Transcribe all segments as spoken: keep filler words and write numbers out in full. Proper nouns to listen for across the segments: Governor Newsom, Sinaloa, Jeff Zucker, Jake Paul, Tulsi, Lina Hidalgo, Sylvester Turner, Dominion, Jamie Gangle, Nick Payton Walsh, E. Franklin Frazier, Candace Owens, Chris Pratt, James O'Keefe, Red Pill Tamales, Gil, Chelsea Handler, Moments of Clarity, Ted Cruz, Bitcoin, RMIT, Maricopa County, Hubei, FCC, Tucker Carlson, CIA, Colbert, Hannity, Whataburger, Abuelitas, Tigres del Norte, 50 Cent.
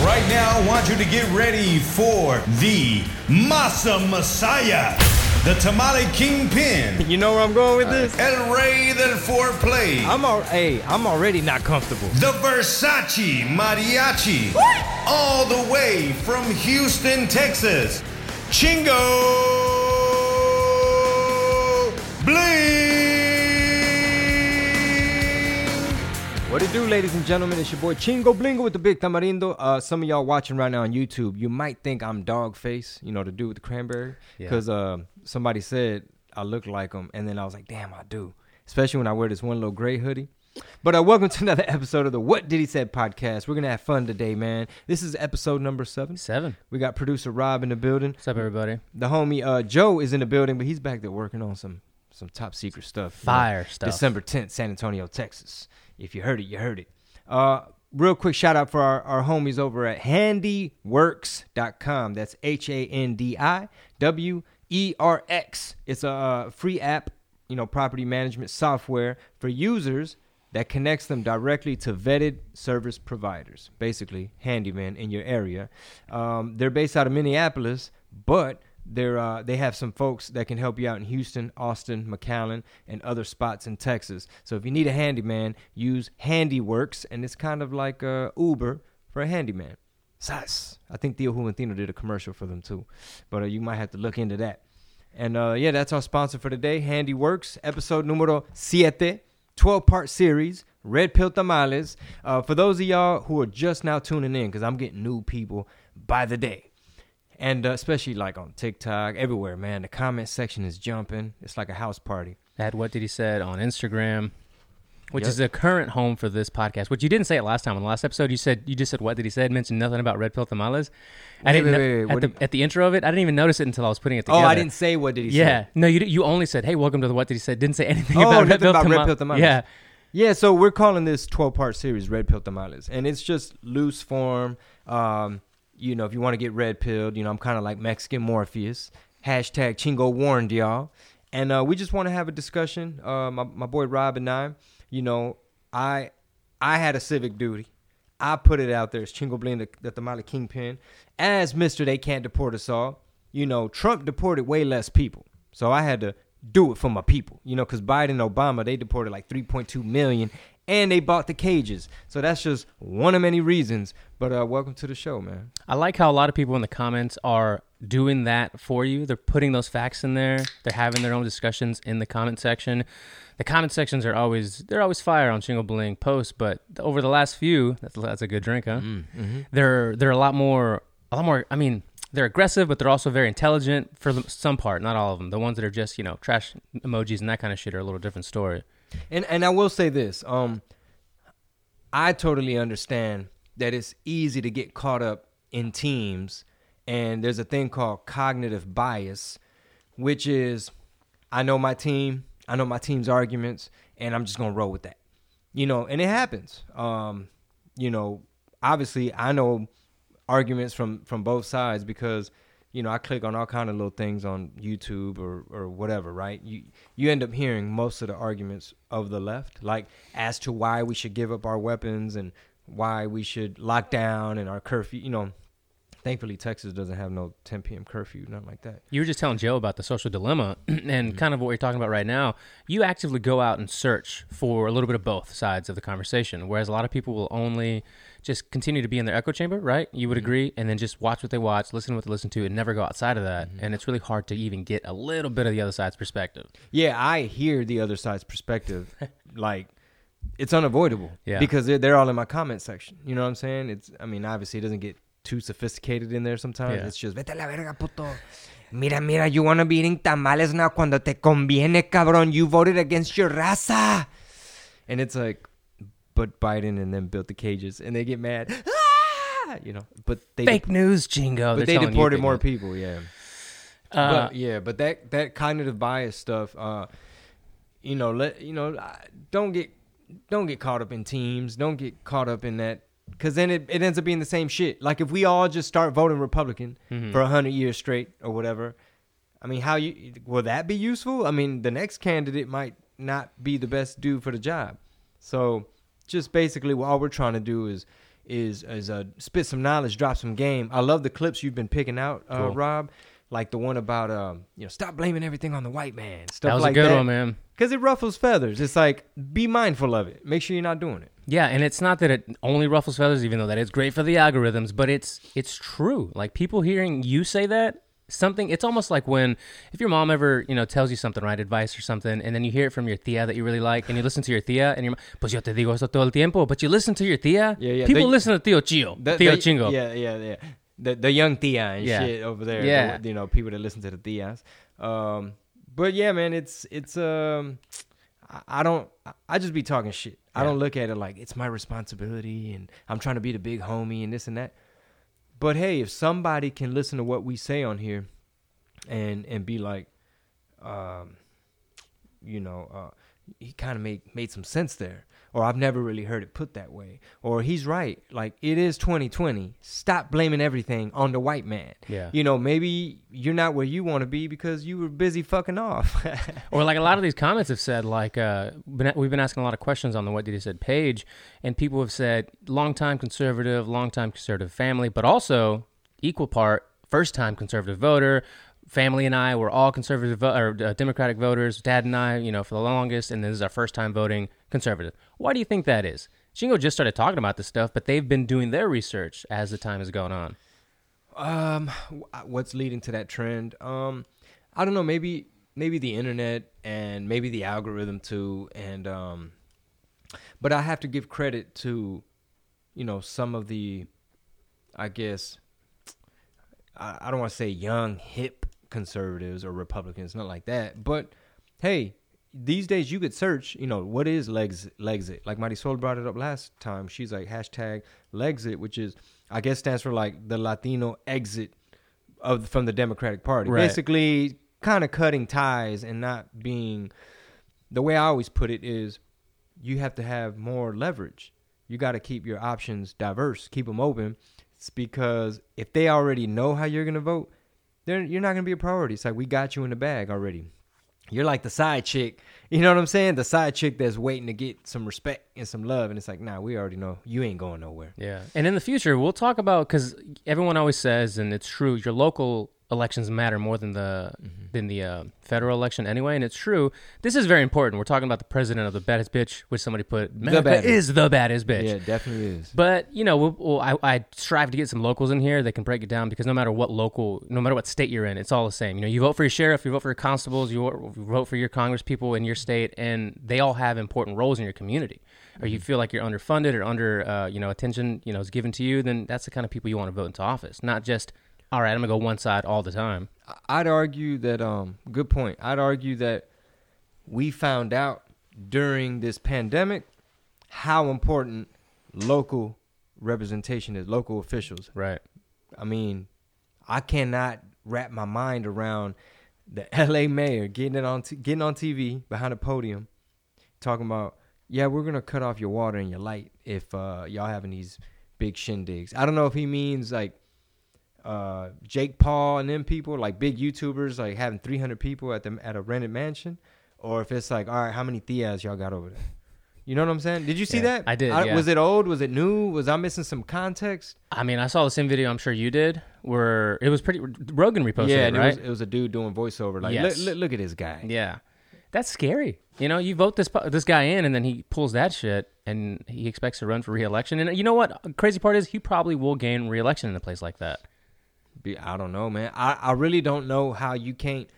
Right now, I want you to get ready for the Masa Messiah, the Tamale Kingpin. You know where I'm going with all this? Right. El Rey del Foreplay. I'm, al- hey, I'm already not comfortable. The Versace Mariachi. What? All the way from Houston, Texas, Chingo Bling. What it do, ladies and gentlemen? It's your boy Chingo Blingo with the Big Tamarindo. Uh, some of y'all watching right now on YouTube, you might think I'm dog face, you know, the dude with the cranberry. Because yeah. uh, somebody said I look like him. And then I was like, damn, I do. Especially when I wear this one little gray hoodie. But uh, welcome to another episode of the What Did He Say Podcast. We're going to have fun today, man. This is episode number seven. Seven. We got producer Rob in the building. What's up, everybody? The homie uh, Joe is in the building, but he's back there working on some, some top secret stuff. Fire you know? stuff. December tenth, San Antonio, Texas. If you heard it, you heard it. Uh, real quick shout out for our, our homies over at handiwerx dot com. That's H A N D I W E R X. It's a uh, free app, you know, property management software for users that connects them directly to vetted service providers, basically handyman in your area. Um, they're based out of Minneapolis, but they're uh, they have some folks that can help you out in Houston, Austin, McAllen, and other spots in Texas. So if you need a handyman, use Handiwerx, and it's kind of like a Uber for a handyman. Sus. I think Theo Juventino did a commercial for them too, but uh, you might have to look into that. And uh, yeah, that's our sponsor for today, Handiwerx, episode numero siete. twelve-part series, Red Pill Tamales. Uh, for those of y'all who are just now tuning in, because I'm getting new people by the day. And uh, especially like on TikTok, everywhere, man. The comment section is jumping. It's like a house party. At What Did He Say on Instagram, which yep. is the current home for this podcast, which you didn't say it last time. On the last episode, you said you just said What Did He Say? Mentioned nothing about Red Pill Tamales. I wait, didn't, wait, wait, at, the, did... at the intro of it, I didn't even notice it until I was putting it together. Oh, I didn't say What Did He Say? Yeah. No, you you only said, hey, welcome to the What Did He Say? Didn't say anything oh, about, Red Pill, about Tama- Red Pill Tamales. Yeah. Yeah, so we're calling this twelve-part series Red Pill Tamales, and it's just loose form. Um, you know, if you want to get red-pilled, you know, I'm kind of like Mexican Morpheus. Hashtag Chingo warned y'all. And uh, we just want to have a discussion, uh, my, my boy Rob and I. You know, I I had a civic duty. I put it out there as Chingo Bling, the, the Tamale Kingpin. As Mister They Can't Deport Us All, you know, Trump deported way less people. So I had to do it for my people, you know, because Biden and Obama, they deported like three point two million and they bought the cages. So that's just one of many reasons. But uh, welcome to the show, man. I like how a lot of people in the comments are doing that for you. They're putting those facts in there. They're having their own discussions in the comment section. The comment sections are always, they're always fire on Chingo Bling posts, but over the last few, that's, that's a good drink, huh? Mm-hmm. They're, they're a lot more, a lot more, I mean, they're aggressive, but they're also very intelligent for the, some part, not all of them. The ones that are just, you know, trash emojis and that kind of shit are a little different story. And and I will say this, um, I totally understand that it's easy to get caught up in teams. And there's a thing called cognitive bias, which is, I know my team, I know my team's arguments, and I'm just going to roll with that. You know, and it happens. Um, you know, obviously, I know arguments from, from both sides because, you know, I click on all kind of little things on YouTube or, or whatever, right? You you end up hearing most of the arguments of the left, like as to why we should give up our weapons and why we should lock down and our curfew, you know. Thankfully, Texas doesn't have no ten p.m. curfew, nothing like that. You were just telling Joe about the social dilemma and mm-hmm. kind of what we're talking about right now. You actively go out and search for a little bit of both sides of the conversation, whereas a lot of people will only just continue to be in their echo chamber, right? You would mm-hmm. agree, and then just watch what they watch, listen to what they listen to, and never go outside of that. Mm-hmm. And it's really hard to even get a little bit of the other side's perspective. Yeah, I hear the other side's perspective. Like, it's unavoidable yeah. because they're, they're all in my comment section. You know what I'm saying? It's. I mean, obviously, it doesn't get too sophisticated in there sometimes. Yeah. It's just, vete la verga, puto. Mira, mira, you want to be eating tamales now cuando te conviene, cabrón. You voted against your raza. And it's like, but Biden and them built the cages and they get mad. Ah! You know, but they... Fake de- news, Chingo. But They're they deported more news. people, yeah. Uh, but, yeah, but that, that cognitive bias stuff, uh, you know, let you know, don't get don't get caught up in teams. Don't get caught up in that. Because then it, it ends up being the same shit. Like, if we all just start voting Republican mm-hmm. for one hundred years straight or whatever, I mean, how you will that be useful? I mean, the next candidate might not be the best dude for the job. So just basically, well, all we're trying to do is is is a spit some knowledge, drop some game. I love the clips you've been picking out, uh, cool. Rob. Like the one about, um, you know, stop blaming everything on the white man. Stuff that was like a good that. one, man. Because it ruffles feathers. It's like, be mindful of it. Make sure you're not doing it. Yeah, and it's not that it only ruffles feathers, even though that is great for the algorithms, but it's it's true. Like, people hearing you say that, something, it's almost like when, if your mom ever, you know, tells you something, right, advice or something, and then you hear it from your tía that you really like, and you listen to your tía, and your pues yo te digo esto todo el tiempo, but you listen to your tía. Yeah, yeah. People they, listen to Tío Chio, the, Tío they, Chingo. Yeah, yeah, yeah. The the young tia and yeah. shit over there. Yeah. The, you know, people that listen to the tias. Um, but yeah, man, it's, it's, um, I, I don't, I just be talking shit. Yeah. I don't look at it like it's my responsibility and I'm trying to be the big homie and this and that. But hey, if somebody can listen to what we say on here and, and be like, um, you know, uh, he kind of made, made some sense there. Or I've never really heard it put that way. Or he's right. Like, it is twenty twenty. Stop blaming everything on the white man. Yeah. You know, maybe you're not where you want to be because you were busy fucking off. Or like a lot of these comments have said, like, uh, we've been asking a lot of questions on the What Did He Said page, and people have said, long-time conservative, long-time conservative family, but also equal part, first-time conservative voter. Family and I were all conservative vo- or uh, Democratic voters. Dad and I, you know, for the longest, and this is our first time voting conservative. Why do you think that is? Chingo just started talking about this stuff, but they've been doing their research as the time has gone on. Um, what's leading to that trend? Um, I don't know. Maybe, maybe the internet and maybe the algorithm too. And um, but I have to give credit to, you know, some of the, I guess, I, I don't want to say young hip conservatives or Republicans, not like that. But hey, these days you could search, you know, what is legs, Legsit? Like Marisol brought it up last time. She's like, hashtag Legsit, which is, I guess, stands for like the Latino exit of from the Democratic Party. Right. Basically, kind of cutting ties and not being, the way I always put it is, you have to have more leverage. You got to keep your options diverse, keep them open. It's because if they already know how you're going to vote, then you're not going to be a priority. It's like, we got you in the bag already. You're like the side chick, you know what I'm saying? The side chick that's waiting to get some respect and some love. And it's like, nah, we already know you ain't going nowhere. Yeah. And in the future, we'll talk about, because everyone always says, and it's true, your local elections matter more than the mm-hmm. than the uh, federal election anyway. And it's true. This is very important. We're talking about the president of the baddest bitch, which somebody put, America is the baddest bitch. Yeah, it definitely is. But, you know, we'll, we'll, I, I strive to get some locals in here that can break it down, because no matter what local, no matter what state you're in, it's all the same. You know, you vote for your sheriff, you vote for your constables, you vote for your congresspeople in your state, and they all have important roles in your community. Or you feel like you're underfunded or under, uh, you know, attention, you know, is given to you, then that's the kind of people you want to vote into office, not just, all right, I'm going to go one side all the time. I'd argue that, um, good point. I'd argue that we found out during this pandemic how important local representation is, local officials. Right. I mean, I cannot wrap my mind around the L A mayor getting it on, t- getting on T V behind a podium talking about, yeah, we're going to cut off your water and your light if uh, y'all having these big shindigs. I don't know if he means like, Uh, Jake Paul and them people, like big YouTubers, like having three hundred people at the at a rented mansion, or if it's like, all right, how many tias y'all got over there? You know what I'm saying? Did you see yeah, that? I did. I, yeah. Was it old? Was it new? Was I missing some context? I mean, I saw the same video. I'm sure you did. Where it was pretty. Rogan reposted yeah, it, right? Yeah, it, it was a dude doing voiceover. Like, yes. look, look, look at this guy. Yeah, that's scary. You know, you vote this this guy in, and then he pulls that shit, and he expects to run for re-election. And you know what? The crazy part is, he probably will gain re-election in a place like that. I don't know, man. I, I really don't know how you can't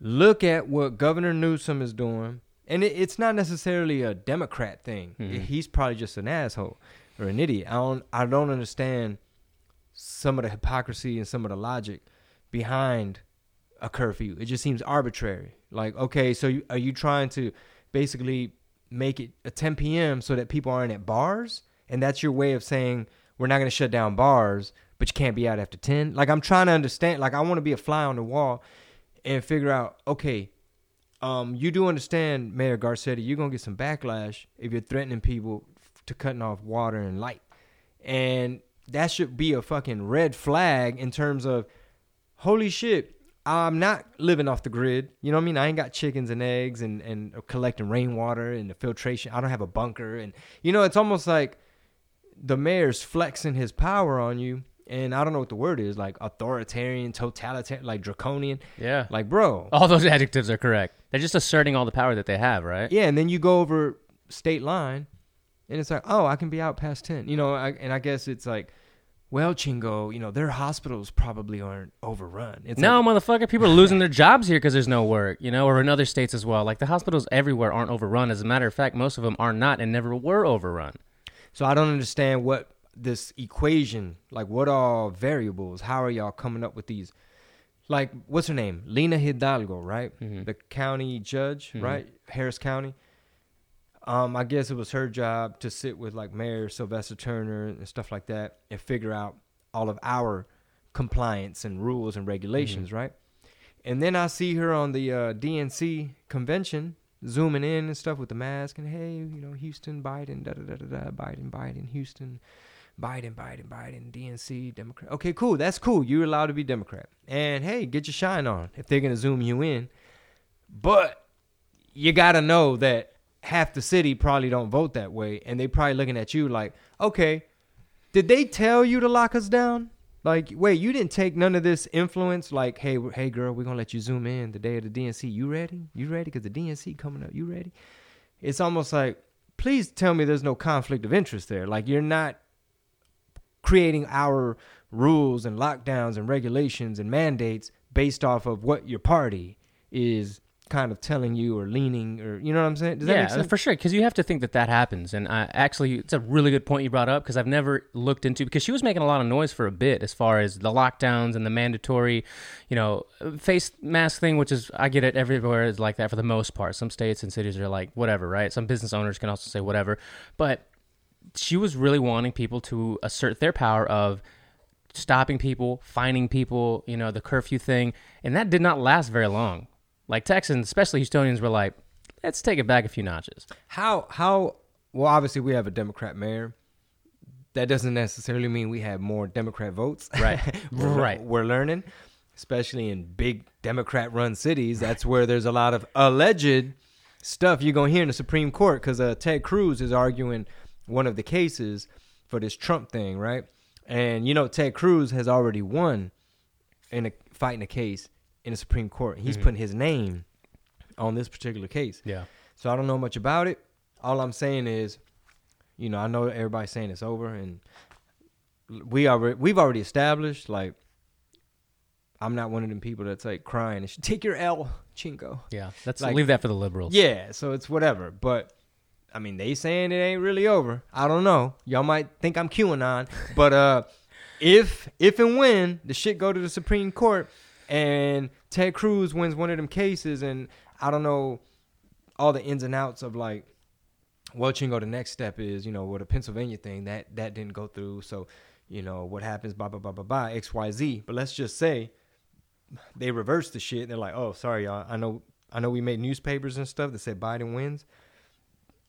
look at what Governor Newsom is doing. And it, it's not necessarily a Democrat thing. Mm-hmm. He's probably just an asshole or an idiot. I don't, I don't understand some of the hypocrisy and some of the logic behind a curfew. It just seems arbitrary. Like, okay, so you, are you trying to basically make it a ten p.m. so that people aren't at bars? And that's your way of saying we're not going to shut down bars, but you can't be out after ten. Like, I'm trying to understand. Like, I want to be a fly on the wall and figure out, okay, um, you do understand, Mayor Garcetti, you're going to get some backlash if you're threatening people f- to cutting off water and light. And that should be a fucking red flag in terms of, holy shit, I'm not living off the grid. You know what I mean? I ain't got chickens and eggs and, and collecting rainwater and the filtration. I don't have a bunker. And, you know, it's almost like the mayor's flexing his power on you. And I don't know what the word is, like authoritarian, totalitarian, like draconian. Yeah. Like, bro. All those adjectives are correct. They're just asserting all the power that they have, right? Yeah, and then you go over state line, and it's like, oh, I can be out past ten. You know, I, and I guess it's like, well, Chingo, you know, their hospitals probably aren't overrun. It's no, like, motherfucker, people are losing their jobs here because there's no work, you know, or in other states as well. Like, the hospitals everywhere aren't overrun. As a matter of fact, most of them are not and never were overrun. So I don't understand what... this equation, like what are variables? How are y'all coming up with these? Like, what's her name? Lina Hidalgo, right? Mm-hmm. The county judge, mm-hmm. right? Harris County. Um, I guess it was her job to sit with like Mayor Sylvester Turner and stuff like that and figure out all of our compliance and rules and regulations, mm-hmm. right? And then I see her on the uh, D N C convention zooming in and stuff with the mask and hey, you know, Houston, Biden, da da da da da, Biden, Biden, Houston. Biden, Biden, Biden, D N C, Democrat. Okay, cool. That's cool. You're allowed to be Democrat. And, hey, get your shine on if they're going to zoom you in. But you got to know that half the city probably don't vote that way, and they probably looking at you like, okay, did they tell you to lock us down? Like, wait, you didn't take none of this influence? Like, hey, hey, girl, we're going to let you zoom in the day of the D N C. You ready? You ready? Because the D N C coming up. You ready? It's almost like, please tell me there's no conflict of interest there. Like, you're not creating our rules and lockdowns and regulations and mandates based off of what your party is kind of telling you or leaning or, you know what I'm saying? Does yeah, that make sense? For sure, because you have to think that that happens. And I, actually, it's a really good point you brought up because I've never looked into, because she was making a lot of noise for a bit as far as the lockdowns and the mandatory, you know, face mask thing, which is, I get it everywhere is like that for the most part. Some states and cities are like, whatever, right? Some business owners can also say whatever, but she was really wanting people to assert their power of stopping people, fining people, you know, the curfew thing. And that did not last very long. Like Texans, especially Houstonians, were like, let's take it back a few notches. How, how, well, obviously we have a Democrat mayor. That doesn't necessarily mean we have more Democrat votes. Right. we're, right. We're learning, especially in big Democrat run cities. That's where there's a lot of alleged stuff you're going to hear in the Supreme Court because uh, Ted Cruz is arguing one of the cases for this Trump thing, right? And, you know, Ted Cruz has already won in a fighting a case in the Supreme Court. He's mm-hmm. putting his name on this particular case. Yeah. So I don't know much about it. All I'm saying is, you know, I know everybody's saying it's over, and we are, we've already established, like, I'm not one of them people that's, like, crying. It's, take your L, Chingo. Yeah, that's like, leave that for the liberals. Yeah, so it's whatever, but... I mean, they saying it ain't really over. I don't know. Y'all might think I'm QAnon, but uh, if if and when the shit go to the Supreme Court and Ted Cruz wins one of them cases, and I don't know all the ins and outs of like, well, Chingo, the next step is, you know, with a Pennsylvania thing that that didn't go through, so you know what happens, blah blah blah blah blah, X Y Z. But let's just say they reverse the shit. And they're like, oh, sorry, y'all. I know, I know, we made newspapers and stuff that said Biden wins.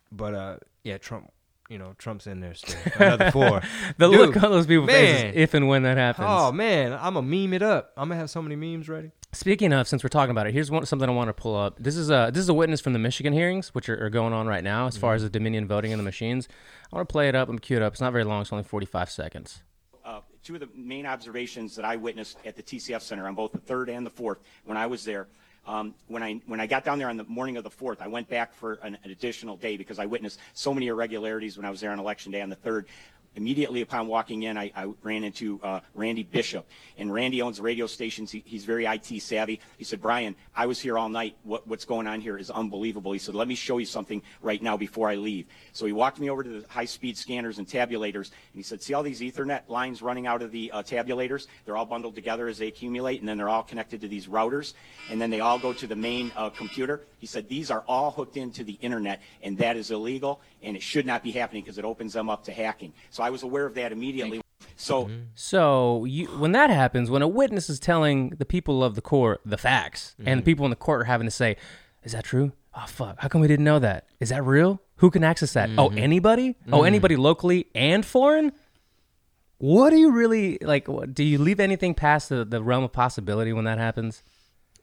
But, uh, yeah, Trump, you know, Trump's in there still. Another four. the Dude, look on those people's man. faces if and when that happens. Oh, man, I'm going to meme it up. I'm going to have so many memes ready. Speaking of, since we're talking about it, here's one, something I want to pull up. This is a, this is a witness from the Michigan hearings, which are, are going on right now as mm-hmm. far as the Dominion voting and the machines. I want to play it up. I'm queued up. It's not very long. It's only forty-five seconds. Uh, two of the main observations that I witnessed at the T C F Center on both the third and the fourth when I was there. Um, when I when I got down there on the morning of the fourth, I went back for an, an additional day because I witnessed so many irregularities when I was there on election day on the third. Immediately upon walking in, I, I ran into uh, Randy Bishop, and Randy owns radio stations. He, he's very I T savvy. He said, Brian, I was here all night. What, what's going on here is unbelievable. He said, let me show you something right now before I leave. So he walked me over to the high-speed scanners and tabulators, and he said, see all these Ethernet lines running out of the uh, tabulators? They're all bundled together as they accumulate, and then they're all connected to these routers, and then they all go to the main uh, computer. He said, these are all hooked into the Internet, and that is illegal, and it should not be happening because it opens them up to hacking. So I was aware of that immediately. So, mm-hmm. so you, when that happens, when a witness is telling the people of the court the facts, mm-hmm. and the people in the court are having to say, is that true? Oh, fuck. How come we didn't know that? Is that real? Who can access that? Mm-hmm. Oh, anybody? Mm-hmm. Oh, anybody locally and foreign? What do you really, like, what, do you leave anything past the, the realm of possibility when that happens?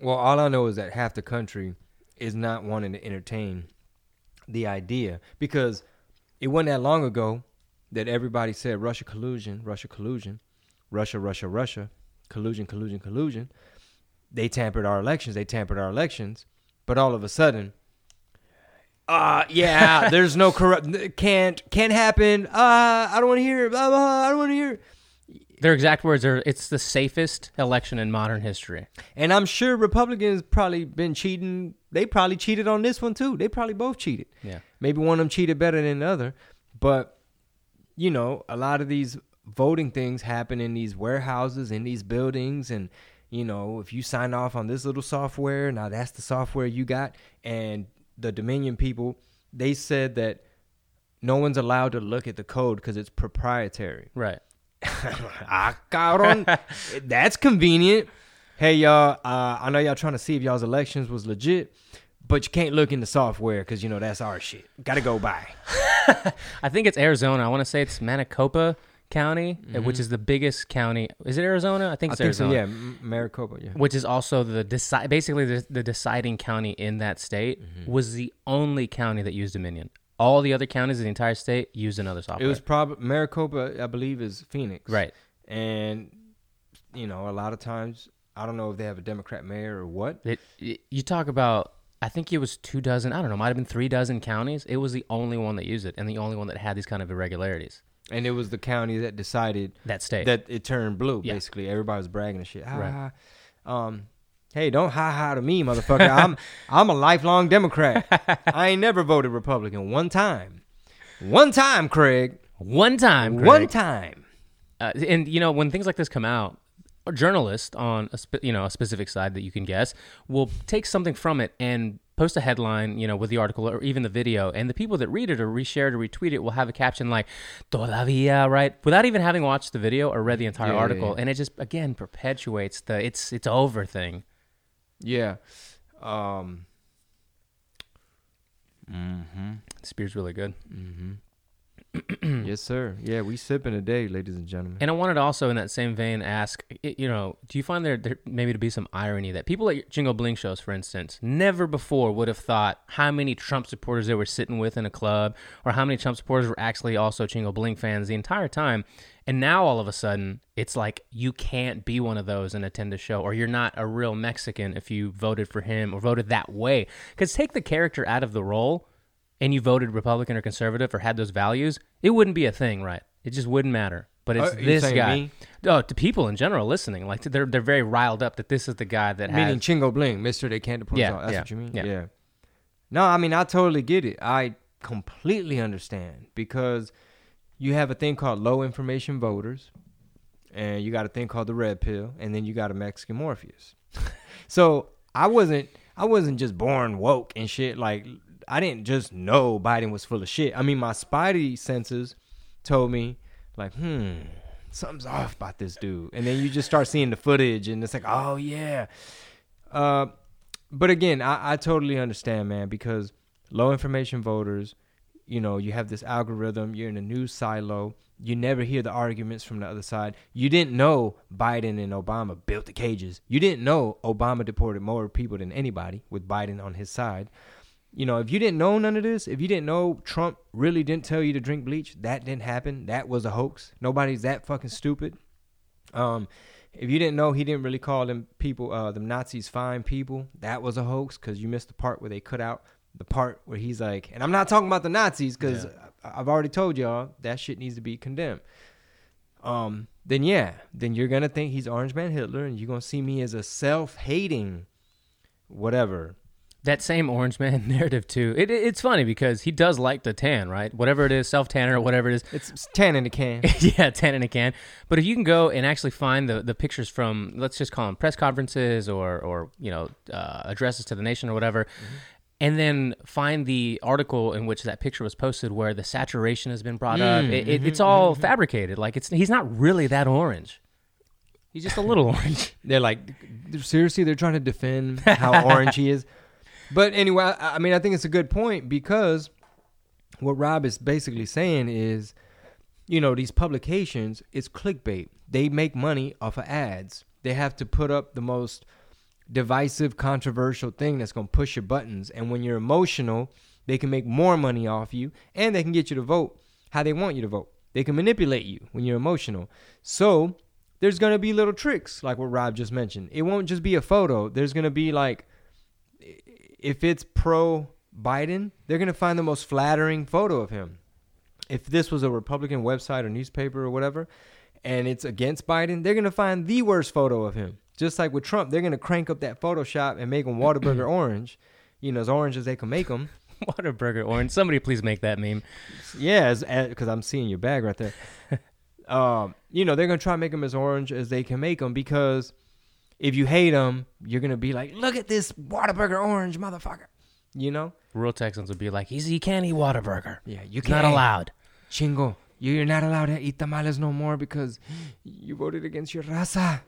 Well, all I know is that half the country is not wanting to entertain the idea because it wasn't that long ago that everybody said Russia collusion, Russia collusion, Russia, Russia, Russia, collusion, collusion, collusion. They tampered our elections. They tampered our elections. But all of a sudden, uh, yeah, there's no corrupt. Can't, can't happen. Uh, I don't want to hear it. Blah, blah, blah, I don't want to hear it. Their exact words are, it's the safest election in modern history. And I'm sure Republicans probably been cheating. They probably cheated on this one, too. They probably both cheated. Yeah. Maybe one of them cheated better than the other. But, you know, a lot of these voting things happen in these warehouses, in these buildings. And, you know, if you sign off on this little software, now that's the software you got. And the Dominion people, they said that no one's allowed to look at the code because it's proprietary. Right. Ah, cabrón. That's convenient. Hey, y'all, uh, I know y'all trying to see if y'all's elections was legit, but you can't look in the software because, you know, that's our shit. Got to go by. I think it's Arizona. I want to say it's Maricopa County, mm-hmm. which is the biggest county. Is it Arizona? I think it's I think Arizona. So, yeah, Maricopa, yeah. Which is also the deci- basically the, the deciding county in that state, mm-hmm. was the only county that used Dominion. All the other counties in the entire state used another software. It was probably Maricopa, I believe, is Phoenix. Right. And, you know, a lot of times, I don't know if they have a Democrat mayor or what. It, it, you talk about, I think it was two dozen, I don't know, might have been three dozen counties. It was the only one that used it and the only one that had these kind of irregularities. And it was the county that decided that state that it turned blue, yeah. basically. Everybody was bragging and shit. Right. Ah, um, hey, don't ha-ha to me, motherfucker. I'm I'm a lifelong Democrat. I ain't never voted Republican. One time. One time, Craig. One time, Craig. One time. Uh, and, you know, when things like this come out, a journalist on a spe- you know a specific side that you can guess will take something from it and post a headline, you know, with the article or even the video, and the people that read it or reshare it or retweet it will have a caption like, todavía, right? Without even having watched the video or read the entire yeah, article. Yeah, yeah. And it just, again, perpetuates the it's it's over thing. Yeah. Um, mm-hmm. This beer's really good. Mm-hmm. Yes, sir. Yeah, we sipping today, ladies and gentlemen. And I wanted to also, in that same vein, ask, you know, do you find there, there maybe to be some irony that people at Chingo Bling shows, for instance, never before would have thought how many Trump supporters they were sitting with in a club or how many Trump supporters were actually also Chingo Bling fans the entire time. And now all of a sudden, it's like you can't be one of those and attend a show, or you're not a real Mexican if you voted for him or voted that way. Because take the character out of the role and you voted Republican or conservative or had those values, it wouldn't be a thing, right? It just wouldn't matter. But it's oh, this guy. Me? Oh, to people in general listening, like they're they're very riled up that this is the guy that Meaning has... Meaning Chingo Bling, Mister They Can't Deport. Yeah, that's yeah, what you mean? Yeah. yeah. No, I mean, I totally get it. I completely understand because... You have a thing called low information voters, and you got a thing called the red pill, and then you got a Mexican Morpheus. So I wasn't I wasn't just born woke and shit. Like, I didn't just know Biden was full of shit. I mean, my spidey senses told me, like, hmm, something's off about this dude. And then you just start seeing the footage, and it's like, oh, yeah. Uh, but again, I, I totally understand, man, because low information voters, you know, you have this algorithm, you're in a news silo, you never hear the arguments from the other side. You didn't know Biden and Obama built the cages. You didn't know Obama deported more people than anybody with Biden on his side. You know, if you didn't know none of this, if you didn't know Trump really didn't tell you to drink bleach, that didn't happen. That was a hoax. Nobody's that fucking stupid. Um, if you didn't know he didn't really call them people, uh, them Nazis fine people, that was a hoax because you missed the part where they cut out the part where he's like, and I'm not talking about the Nazis because yeah. I've already told y'all that shit needs to be condemned. Um, then, yeah, then you're going to think he's Orange Man Hitler and you're going to see me as a self-hating whatever. That same Orange Man narrative, too. It, it, it's funny because he does like to tan, right? Whatever it is, self-tanner or whatever it is. It's tan in a can. Yeah, tan in a can. But if you can go and actually find the, the pictures from, let's just call them press conferences or, or you know, uh, addresses to the nation or whatever, mm-hmm. and then find the article in which that picture was posted where the saturation has been brought mm, up. It, it, mm-hmm, it's all mm-hmm. fabricated. Like, it's he's not really that orange. He's just a little orange. They're like, seriously, they're trying to defend how orange he is. But anyway, I, I mean, I think it's a good point because what Rob is basically saying is, you know, these publications, it's clickbait. They make money off of ads. They have to put up the most divisive, controversial thing that's going to push your buttons. And when you're emotional, they can make more money off you and they can get you to vote how they want you to vote. They can manipulate you when you're emotional. So there's going to be little tricks like what Rob just mentioned. It won't just be a photo. There's going to be like, if it's pro-Biden, they're going to find the most flattering photo of him. If this was a Republican website or newspaper or whatever, and it's against Biden, they're going to find the worst photo of him. Just like with Trump, they're going to crank up that Photoshop and make him Whataburger orange. You know, as orange as they can make them. Whataburger orange. Somebody please make that meme. Yeah, because I'm seeing your bag right there. um, you know, they're going to try to make him as orange as they can make him, because if you hate him, you're going to be like, look at this Whataburger orange motherfucker. You know? Real Texans would be like, He's, he can't eat Whataburger. Yeah, you can't. It's not allowed. Chingo, you're not allowed to eat tamales no more because you voted against your raza.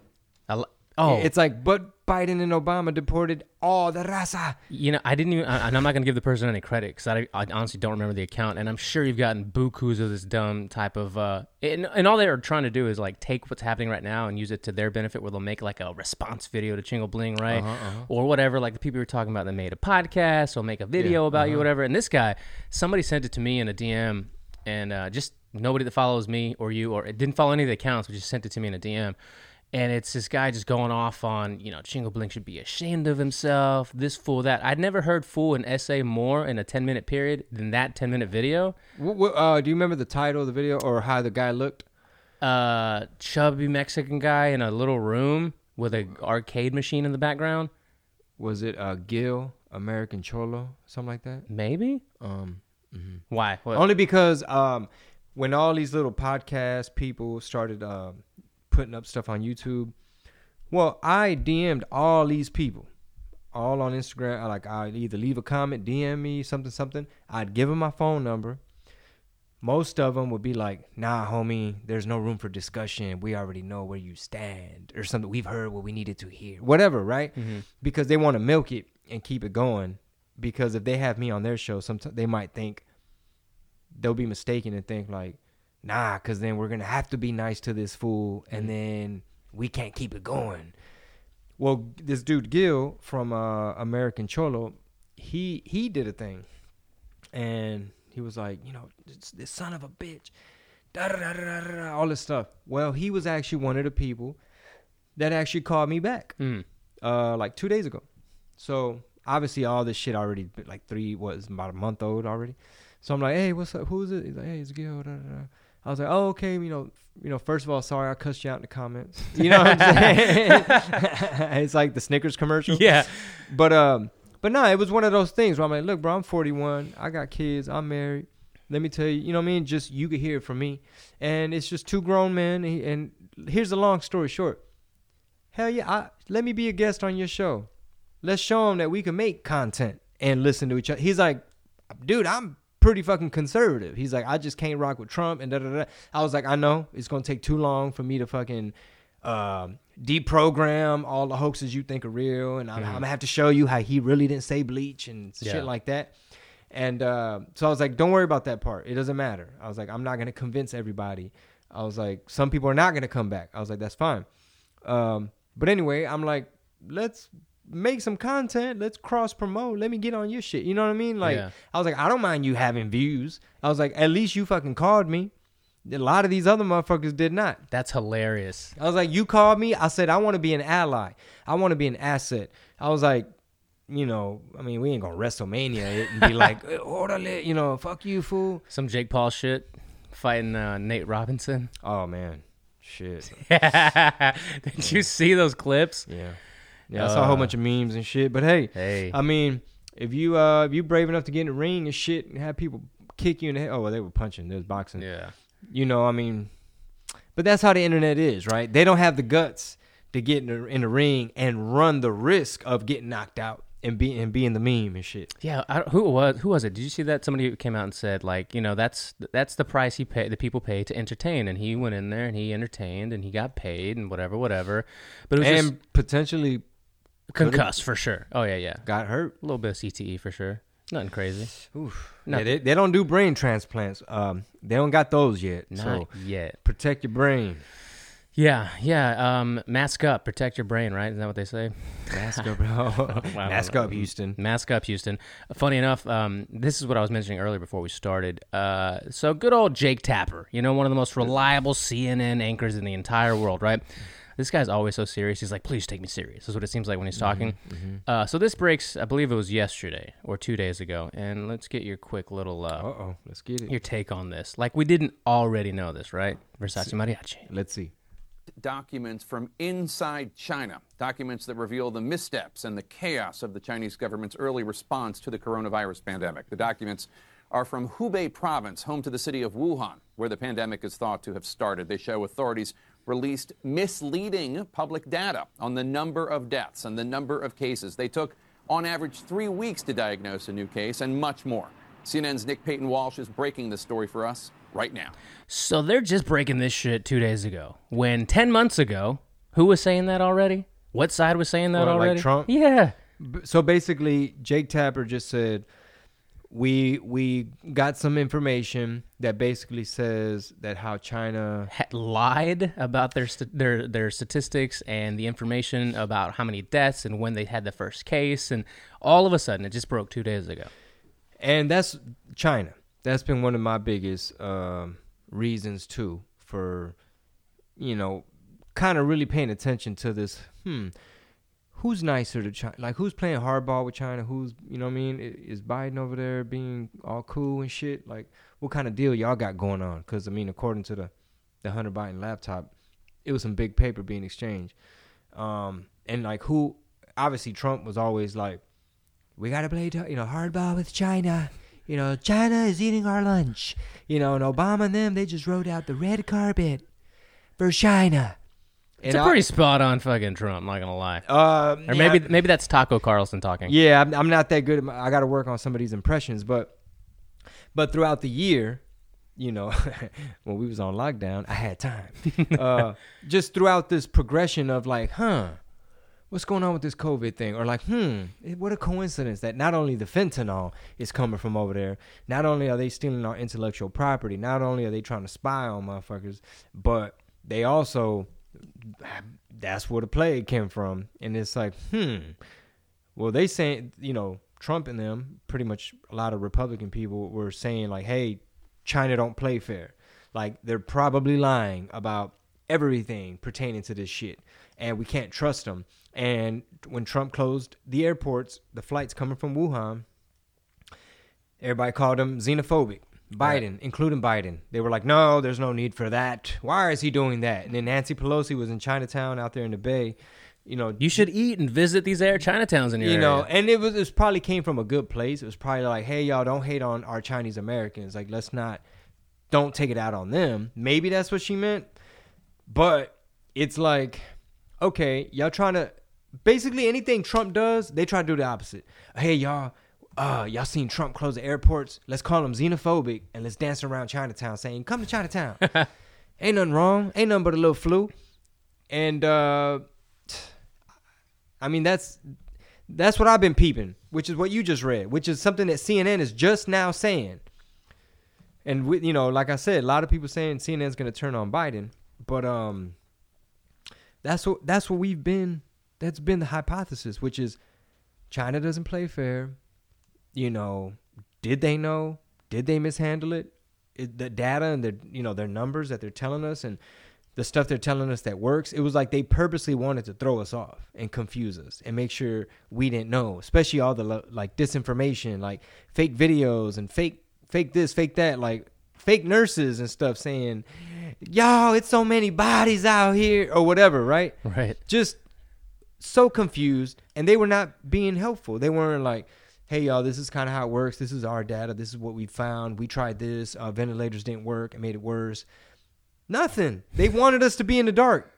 Al- Oh, it's like, but Biden and Obama deported all the raza. You know, I didn't even, and I'm not going to give the person any credit because I, I honestly don't remember the account. And I'm sure you've gotten bukus of this dumb type of, uh, and, and all they are trying to do is like take what's happening right now and use it to their benefit, where they'll make like a response video to Chingo Bling, right? Uh-huh, uh-huh. Or whatever, like the people you're talking about that made a podcast or make a video yeah, about uh-huh. you, whatever. And this guy, somebody sent it to me in a D M, and uh, just nobody that follows me or you, or it didn't follow any of the accounts, but just sent it to me in a D M. And it's this guy just going off on, you know, Chingo Bling should be ashamed of himself, this fool, that. I'd never heard fool and essay more in a ten-minute period than that ten-minute video. What, what, uh, do you remember the title of the video or how the guy looked? Uh, chubby Mexican guy in a little room with an arcade machine in the background. Was it uh, Gil, American Cholo, something like that? Maybe. Um, mm-hmm. Why? What? Only because um, when all these little podcast people started... Uh, putting up stuff on YouTube. Well, I D M'd all these people, all on Instagram. I like I'd either leave a comment, D M me, something, something. I'd give them my phone number. Most of them would be like, nah, homie, there's no room for discussion. We already know where you stand or something. We've heard what we needed to hear. Whatever, right? Mm-hmm. Because they want to milk it and keep it going. Because if they have me on their show, sometimes they might think, they'll be mistaken and think like, nah, because then we're going to have to be nice to this fool, and then we can't keep it going. Well, this dude Gil from uh, American Cholo, he he did a thing. And he was like, you know, this, this son of a bitch, da, da, da, da, da, da, all this stuff. Well, he was actually one of the people that actually called me back mm. uh, like two days ago. So obviously all this shit already, like three, what, it's about a month old already. So I'm like, hey, what's up? Who's it? He's like, hey, it's Gil, da, da, da. I was like, oh, okay, you know, you know. First of all, sorry, I cussed you out in the comments. You know what I'm saying? It's like the Snickers commercial. Yeah. But, um, but no, it was one of those things where I'm like, look, bro, I'm forty-one. I got kids. I'm married. Let me tell you, you know what I mean? Just, you could hear it from me. And it's just two grown men. And, he, and here's the long story short. Hell yeah, I, let me be a guest on your show. Let's show them that we can make content and listen to each other. He's like, dude, I'm pretty fucking conservative. He's like, I just can't rock with Trump and da da da. I was like, I know it's gonna take too long for me to fucking um, deprogram all the hoaxes you think are real, and I'm, mm-hmm. I'm gonna have to show you how he really didn't say bleach and yeah. shit like that. And uh, so I was like, don't worry about that part. It doesn't matter. I was like, I'm not gonna convince everybody. I was like, some people are not gonna come back. I was like, that's fine. Um, but anyway, I'm like, let's make some content. Let's cross promote. Let me get on your shit. You know what I mean? Like, yeah. I was like, I don't mind you having views. I was like, at least you fucking called me. A lot of these other motherfuckers did not. That's hilarious. I was like, you called me. I said, I want to be an ally. I want to be an asset. I was like, you know, I mean, we ain't gonna WrestleMania it and be like, orderly, you know, fuck you, fool. Some Jake Paul shit fighting uh, Nate Robinson. Oh man, shit. Did yeah. you see those clips? Yeah. Yeah, I saw a whole bunch of memes and shit. But hey, hey. I mean, if you uh, if you brave enough to get in the ring and shit and have people kick you in the head. Oh, well, they were punching. There's boxing. Yeah. You know, I mean, but that's how the internet is, right? They don't have the guts to get in the, in the ring and run the risk of getting knocked out and, be, and being the meme and shit. Yeah. I, who was who was it? Did you see that? Somebody came out and said, like, you know, that's that's the price he pay, the people pay to entertain. And he went in there and he entertained and he got paid and whatever, whatever. But it was and just, potentially... Concussed for sure. Oh yeah, yeah. Got hurt. A little bit of C T E for sure. Nothing crazy. Oof. Nothing. Yeah, they, they don't do brain transplants. Um, they don't got those yet. Not so yet. Protect your brain. Yeah, yeah. Um, mask up, protect your brain, right? Isn't that what they say? Mask up. Wow. Mask up, Houston. Mask up, Houston. Funny enough, um, this is what I was mentioning earlier before we started. Uh, so good old Jake Tapper, you know, one of the most reliable C N N anchors in the entire world, right? This guy's always so serious. He's like, please take me serious. That's what it seems like when he's talking. Mm-hmm. Uh, so this breaks, I believe it was yesterday or two days ago. And let's get your quick little... Uh, Uh-oh, let's get it. Your take on this. Like, we didn't already know this, right? Versace Mariachi. Let's see. Documents from inside China, documents that reveal the missteps and the chaos of the Chinese government's early response to the coronavirus pandemic. The documents are from Hubei province, home to the city of Wuhan, where the pandemic is thought to have started. They show authorities released misleading public data on the number of deaths and the number of cases. They took, on average, three weeks to diagnose a new case and much more. C N N's Nick Payton Walsh is breaking this story for us right now. So they're just breaking this shit two days ago. When ten months ago, who was saying that already? What side was saying that well, already? Like Trump? Yeah. So basically, Jake Tapper just said, we we got some information that basically says that how China had lied about their their their statistics and the information about how many deaths and when they had the first case, and all of a sudden it just broke two days ago. And that's China. That's been one of my biggest um, reasons too for, you know, kind of really paying attention to this. Hmm. Who's nicer to China? Like, who's playing hardball with China? Who's, you know what I mean? Is Biden over there being all cool and shit? Like, what kind of deal y'all got going on? Because, I mean, according to the, the Hunter Biden laptop, it was some big paper being exchanged. Um, and, like, who... Obviously, Trump was always like, we got to play, you know, hardball with China. You know, China is eating our lunch. You know, and Obama and them, they just rode out the red carpet for China. It's and a pretty I, spot on fucking Trump, I'm not going to lie. Uh, or maybe yeah, maybe that's Tucker Carlson talking. Yeah, I'm, I'm not that good. At my, I got to work on some of these impressions. But but throughout the year, you know, when we was on lockdown, I had time. uh, just throughout this progression of like, huh, what's going on with this COVID thing? Or like, hmm, what a coincidence that not only the fentanyl is coming from over there, not only are they stealing our intellectual property, not only are they trying to spy on motherfuckers, but they also... that's where the plague came from. And it's like, hmm, well, they say, you know, Trump and them, pretty much a lot of Republican people were saying like, hey, China don't play fair. Like, they're probably lying about everything pertaining to this shit, and we can't trust them. And when Trump closed the airports, the flights coming from Wuhan, everybody called him xenophobic. Biden, right. Including Biden. They were like, no, there's no need for that. Why is he doing that? And then Nancy Pelosi was in Chinatown out there in the Bay. You know, you should eat and visit these air Chinatowns in your you area. know, and it was it was probably came from a good place. It was probably like, hey, y'all, don't hate on our Chinese Americans. Like, let's not, don't take it out on them. Maybe that's what she meant. But it's like, okay, y'all trying to, basically anything Trump does, they try to do the opposite. Hey, y'all. Uh, y'all seen Trump close the airports? Let's call him xenophobic and let's dance around Chinatown saying, come to Chinatown. Ain't nothing wrong. Ain't nothing but a little flu. And, uh, I mean, that's that's what I've been peeping, which is what you just read, which is something that C N N is just now saying. And, we, you know, like I said, a lot of people saying C N N's going to turn on Biden. But um, that's what that's what we've been. That's been the hypothesis, which is China doesn't play fair. You know, did they know? Did they mishandle it? it? The data and the, you know, their numbers that they're telling us and the stuff they're telling us that works. It was like they purposely wanted to throw us off and confuse us and make sure we didn't know, especially all the like disinformation, like fake videos and fake, fake this, fake that, like fake nurses and stuff saying, y'all, it's so many bodies out here or whatever. Right. Right. Just so confused. And they were not being helpful. They weren't like, hey, y'all, this is kind of how it works. This is our data. This is what we found. We tried this. Uh, ventilators didn't work. It made it worse. Nothing. They wanted us to be in the dark.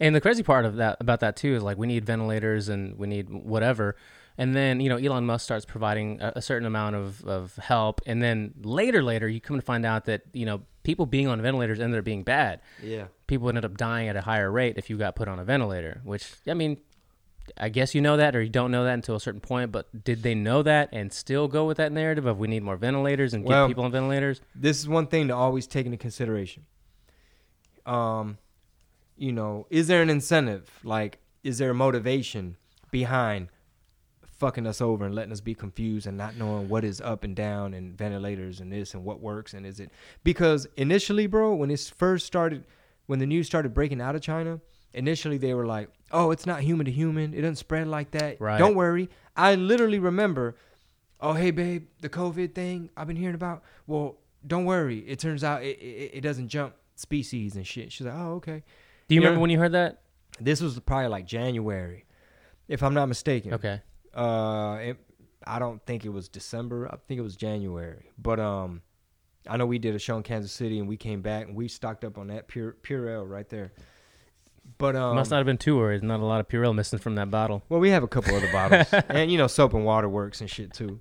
And the crazy part of that about that, too, is like we need ventilators and we need whatever. And then, you know, Elon Musk starts providing a, a certain amount of, of help. And then later, later, you come to find out that, you know, people being on ventilators ended up being bad. Yeah. People ended up dying at a higher rate if you got put on a ventilator, which, I mean... I guess you know that or you don't know that until a certain point, but did they know that and still go with that narrative of we need more ventilators and well, get people on ventilators? This is one thing to always take into consideration. Um, you know, is there an incentive? Like, is there a motivation behind fucking us over and letting us be confused and not knowing what is up and down and ventilators and this and what works? And is it because initially, bro, when it first started, when the news started breaking out of China, initially they were like, oh, it's not human to human. It doesn't spread like that. Right. Don't worry. I literally remember, oh, hey, babe, the COVID thing I've been hearing about. Well, don't worry. It turns out it, it, it doesn't jump species and shit. She's like, oh, okay. Do you, you remember know, when you heard that? This was probably like January, if I'm not mistaken. Okay. Uh, it, I don't think it was December. I think it was January. But um, I know we did a show in Kansas City, and we came back, and we stocked up on that Pur- Purell right there. But um, must not have been too worried. Not a lot of Purell missing from that bottle. Well, we have a couple other bottles, and you know, soap and water works and shit too.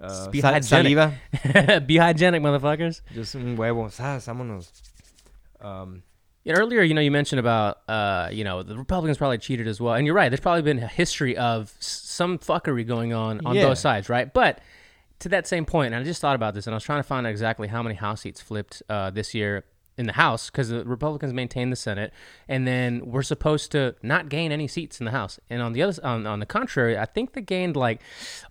Uh, be hygienic, be hygienic, motherfuckers. Just huevos. Um. Yeah, earlier, you know, you mentioned about, uh, you know, the Republicans probably cheated as well. And you're right. There's probably been a history of some fuckery going on on yeah. both sides, right? But to that same point, and I just thought about this, and I was trying to find out exactly how many House seats flipped uh, this year in the House, because the Republicans maintain the Senate, and then we're supposed to not gain any seats in the House. And on the other, on, on the contrary, I think they gained like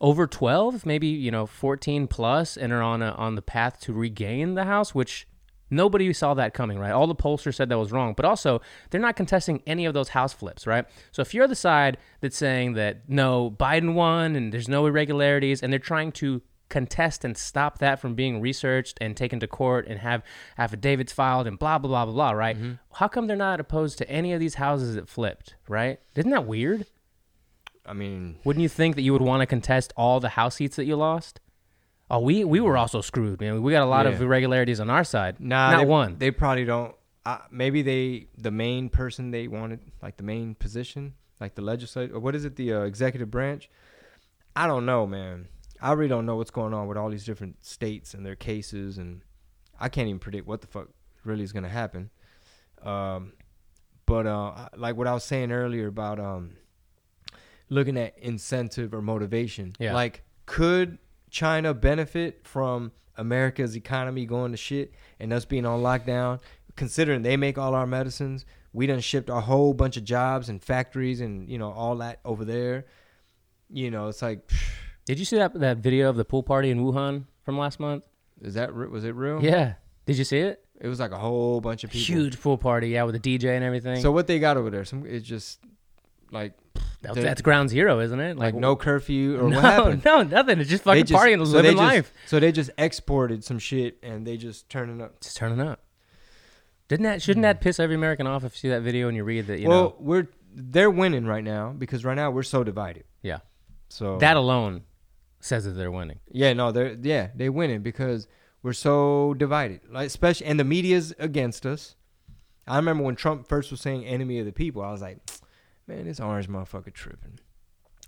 over twelve, maybe, you know, fourteen plus, and are on a, on the path to regain the House, which... nobody saw that coming, right? All the pollsters said that was wrong, but also they're not contesting any of those House flips, right? So if you're the side that's saying that, no, Biden won and there's no irregularities, and they're trying to contest and stop that from being researched and taken to court and have affidavits filed and blah, blah, blah, blah, blah, right? Mm-hmm. How come they're not opposed to any of these houses that flipped, right? Isn't that weird? I mean... wouldn't you think that you would want to contest all the House seats that you lost? Oh, we, we were also screwed, man. We got a lot yeah. of irregularities on our side. Nah, Not they, one. They probably don't. Uh, maybe they the main person they wanted, like the main position, like the legislature, or what is it, the uh, executive branch? I don't know, man. I really don't know what's going on with all these different states and their cases, and I can't even predict what the fuck really is going to happen. Um, but uh, like what I was saying earlier about um, looking at incentive or motivation, yeah. like could... China benefit from America's economy going to shit and us being on lockdown, considering they make all our medicines. We done shipped a whole bunch of jobs and factories and, you know, all that over there. You know, it's like... Phew. Did you see that that video of the pool party in Wuhan from last month? Is that... Was it real? Yeah. Did you see it? It was like a whole bunch of people. Huge pool party, yeah, with a D J and everything. So what they got over there, some it's just like... That, that's ground zero, isn't it? Like, like no curfew or no, what happened? No, nothing. It's just fucking just, partying, so living just, life. So they just exported some shit and they just turning up. Just turning up. Didn't that? Shouldn't mm. that piss every American off if you see that video and you read that? You well, know, we're they're winning right now because right now we're so divided. Yeah. So that alone says that they're winning. Yeah. No. They're yeah they're winning because we're so divided. Like especially and the media's against us. I remember when Trump first was saying "enemy of the people," I was like. Man, this orange motherfucker tripping.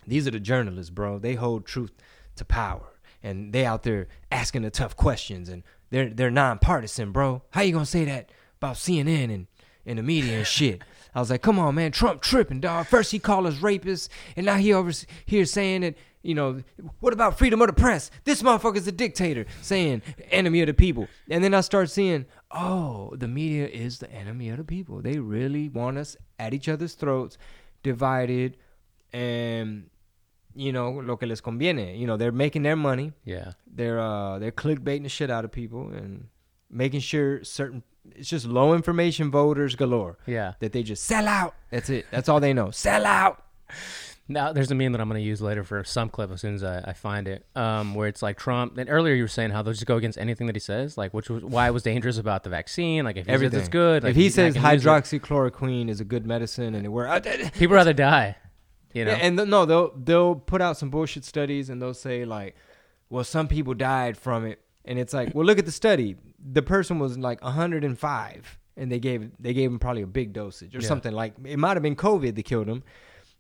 These are the journalists, bro. They hold truth to power. And they out there asking the tough questions. And they're they're nonpartisan, bro. How you gonna say that about C N N and, and the media and shit? I was like, come on, man. Trump tripping, dog. First he called us rapists. And now he over here saying that, you know, what about freedom of the press? This motherfucker's a dictator saying enemy of the people. And then I start seeing, oh, the media is the enemy of the people. They really want us at each other's throats. Divided, and you know lo que les conviene. You know they're making their money. Yeah, they're uh, they're clickbaiting the shit out of people and making sure certain. It's just low information voters galore. Yeah, that they just sell out. That's it. That's all they know. Sell out. Now there's a meme that I'm going to use later for some clip as soon as I, I find it, um, where it's like Trump. And earlier you were saying how they'll just go against anything that he says, like which was why it was dangerous about the vaccine. Like if he Everything. says it's good, like if he, he says hydroxychloroquine is a good medicine and it works, people rather die. You know, yeah, and th- no, they'll they'll put out some bullshit studies and they'll say like, well, some people died from it, and it's like, well, look at the study. The person was like one hundred five, and they gave they gave him probably a big dosage or yeah. something like it might have been COVID that killed him.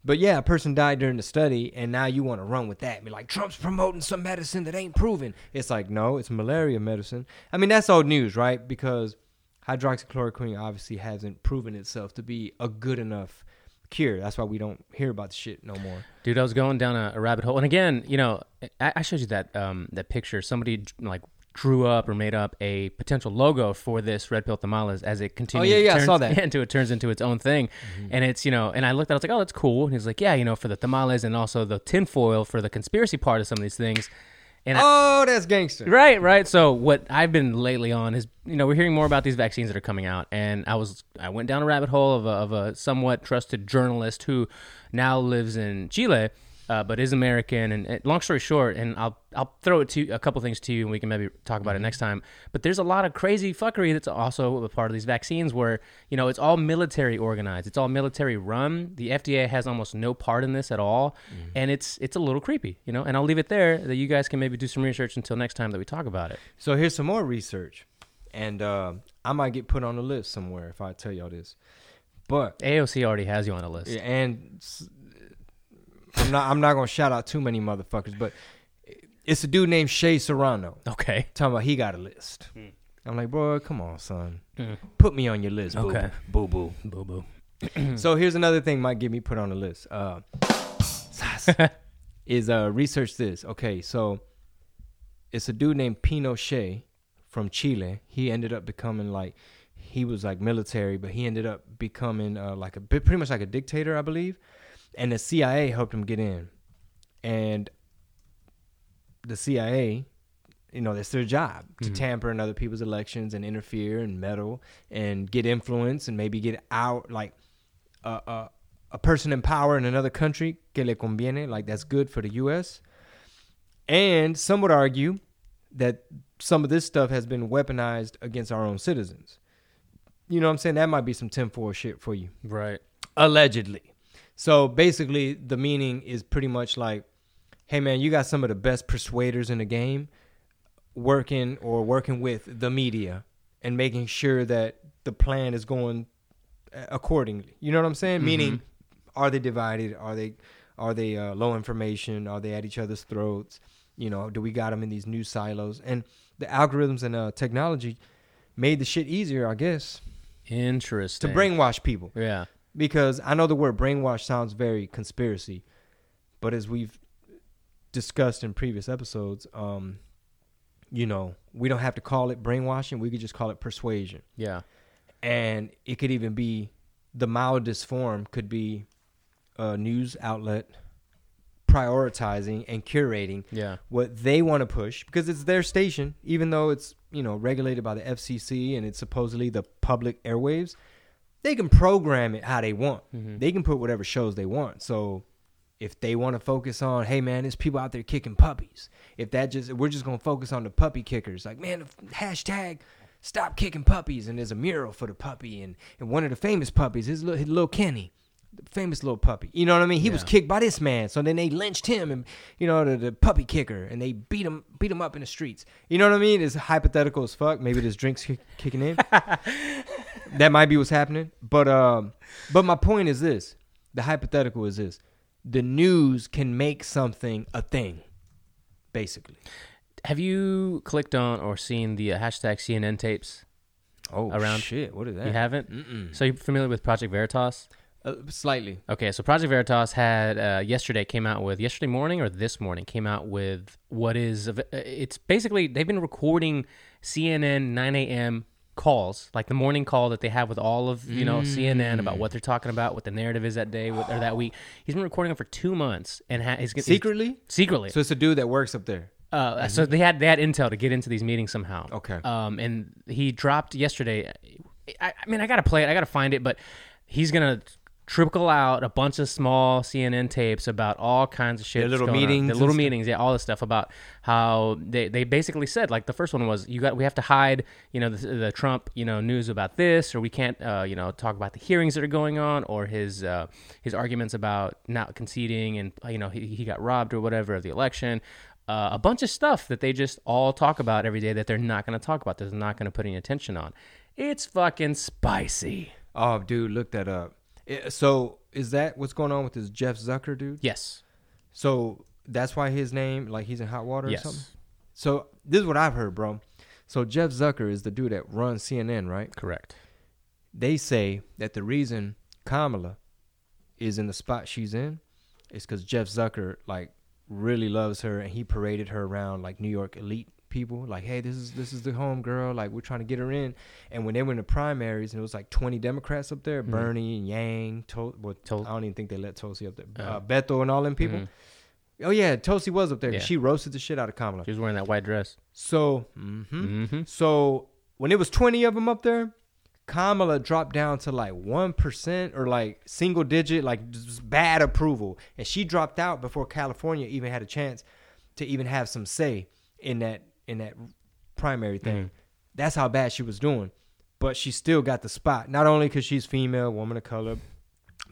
But yeah, a person died during the study, and now you want to run with that. Be like, Trump's promoting some medicine that ain't proven. It's like, no, it's malaria medicine. I mean, that's old news, right? Because hydroxychloroquine obviously hasn't proven itself to be a good enough cure. That's why we don't hear about the shit no more. Dude, I was going down a, a rabbit hole. And again, you know, I, I showed you that um, that picture. Somebody, like, drew up or made up a potential logo for this Red Pill Tamales as it continues. Oh, yeah, yeah, turns, I saw that. Into it turns into its own thing. Mm-hmm. And it's, you know, and I looked at it, I was like, oh, that's cool. And he's like, yeah, you know, for the tamales and also the tinfoil for the conspiracy part of some of these things. And oh, I, that's gangster. Right, right. So what I've been lately on is, you know, we're hearing more about these vaccines that are coming out. And I was, I went down a rabbit hole of a, of a somewhat trusted journalist who now lives in Chile, uh, but is American. And, and long story short, and I'll I'll throw it to a couple things to you, and we can maybe talk about it next time. But there's a lot of crazy fuckery that's also a part of these vaccines, where, you know, it's all military organized, it's all military run. The F D A has almost no part in this at all, mm. and it's it's a little creepy, you know. And I'll leave it there that you guys can maybe do some research until next time that we talk about it. So here's some more research, and uh, I might get put on the list somewhere if I tell y'all this. But A O C already has you on a list, and I'm not I'm not gonna shout out too many motherfuckers, but. It's a dude named Shea Serrano. Okay. Talking about he got a list. Mm. I'm like, bro, come on, son. Mm. Put me on your list, boo-boo. Okay. Boo-boo. Boo-boo. So here's another thing might get me put on the list. Uh, is uh, research this. Okay, so it's a dude named Pinochet from Chile. He ended up becoming like, he was like military, but he ended up becoming uh, like a pretty much like a dictator, I believe. And the C I A helped him get in. And... the C I A, you know, that's their job to mm-hmm. tamper in other people's elections and interfere and meddle and get influence and maybe get out like uh, uh, a person in power in another country que le conviene, like that's good for the U S. And some would argue that some of this stuff has been weaponized against our own citizens. You know what I'm saying? That might be some tinfoil shit for you. Right. Allegedly. So basically the meaning is pretty much like, hey, man, you got some of the best persuaders in the game working or working with the media and making sure that the plan is going accordingly. You know what I'm saying? Mm-hmm. Meaning, are they divided? Are they are they uh, low information? Are they at each other's throats? You know, do we got them in these new silos? And the algorithms and uh, technology made the shit easier, I guess. Interesting. To brainwash people. Yeah. Because I know the word brainwash sounds very conspiracy, but as we've discussed in previous episodes, um, you know, we don't have to call it brainwashing. We could just call it persuasion. Yeah. And it could even be the mildest form, could be a news outlet prioritizing and curating yeah. what they want to push because it's their station, even though it's, you know, regulated by the F C C and it's supposedly the public airwaves. They can program it how they want. Mm-hmm. They can put whatever shows they want. So if they want to focus on, hey, man, there's people out there kicking puppies. If that just, we're just going to focus on the puppy kickers. Like, man, hashtag stop kicking puppies. And there's a mural for the puppy. And, and one of the famous puppies is little, little Kenny, the famous little puppy. You know what I mean? He yeah. was kicked by this man. So then they lynched him and, you know, the, the puppy kicker. And they beat him beat him up in the streets. You know what I mean? It's hypothetical as fuck. Maybe this drink's kick, kicking in. That might be what's happening. But um, But my point is this. The hypothetical is this. The news can make something a thing, basically. Have you clicked on or seen the uh, hashtag C N N tapes? Oh, around? Shit. What is that? You haven't? Mm-mm. So you're familiar with Project Veritas? Uh, slightly. Okay, so Project Veritas had uh, yesterday came out with, yesterday morning or this morning, came out with what is, it's basically, they've been recording C N N nine a.m. calls, like the morning call that they have with all of, you know, mm. C N N about what they're talking about, what the narrative is that day what, or that week. He's been recording it for two months and ha- he's secretly, he's, secretly. So it's a dude that works up there. Uh, mm-hmm. So they had they had intel to get into these meetings somehow. Okay. Um, and he dropped yesterday. I, I mean, I gotta play it. I gotta find it, but he's gonna trickle out a bunch of small C N N tapes about all kinds of shit. The little meetings, the little meetings, yeah, all this stuff about. How they, they basically said, like the first one was, you got we have to hide, you know, the, the Trump, you know, news about this, or we can't, uh, you know, talk about the hearings that are going on, or his uh, his arguments about not conceding, and you know, he, he got robbed or whatever of the election, uh, a bunch of stuff that they just all talk about every day that they're not going to talk about, they're not going to put any attention on. It's fucking spicy. Oh, dude, look that up. It, so is that what's going on with this Jeff Zucker dude? Yes. So. That's why his name, like he's in hot water or yes. something? So this is what I've heard, bro. So Jeff Zucker is the dude that runs C N N, right? Correct. They say that the reason Kamala is in the spot she's in is because Jeff Zucker, like, really loves her and he paraded her around, like, New York elite people, like, hey, this is this is the home girl, like, we're trying to get her in. And when they were in the primaries, and it was like twenty Democrats up there, mm-hmm. Bernie, Yang, Tol- well, Tol- I don't even think they let Tulsi up there, uh, uh, Beto and all them people. Mm-hmm. Oh yeah, Tulsi was up there. Yeah. She roasted the shit out of Kamala. She was wearing that white dress. So, mm-hmm. Mm-hmm. so when it was twenty of them up there, Kamala dropped down to like one percent or like single digit, like just bad approval. And she dropped out before California even had a chance to even have some say in that in that primary thing. Mm. That's how bad she was doing. But she still got the spot, not only because she's female, woman of color,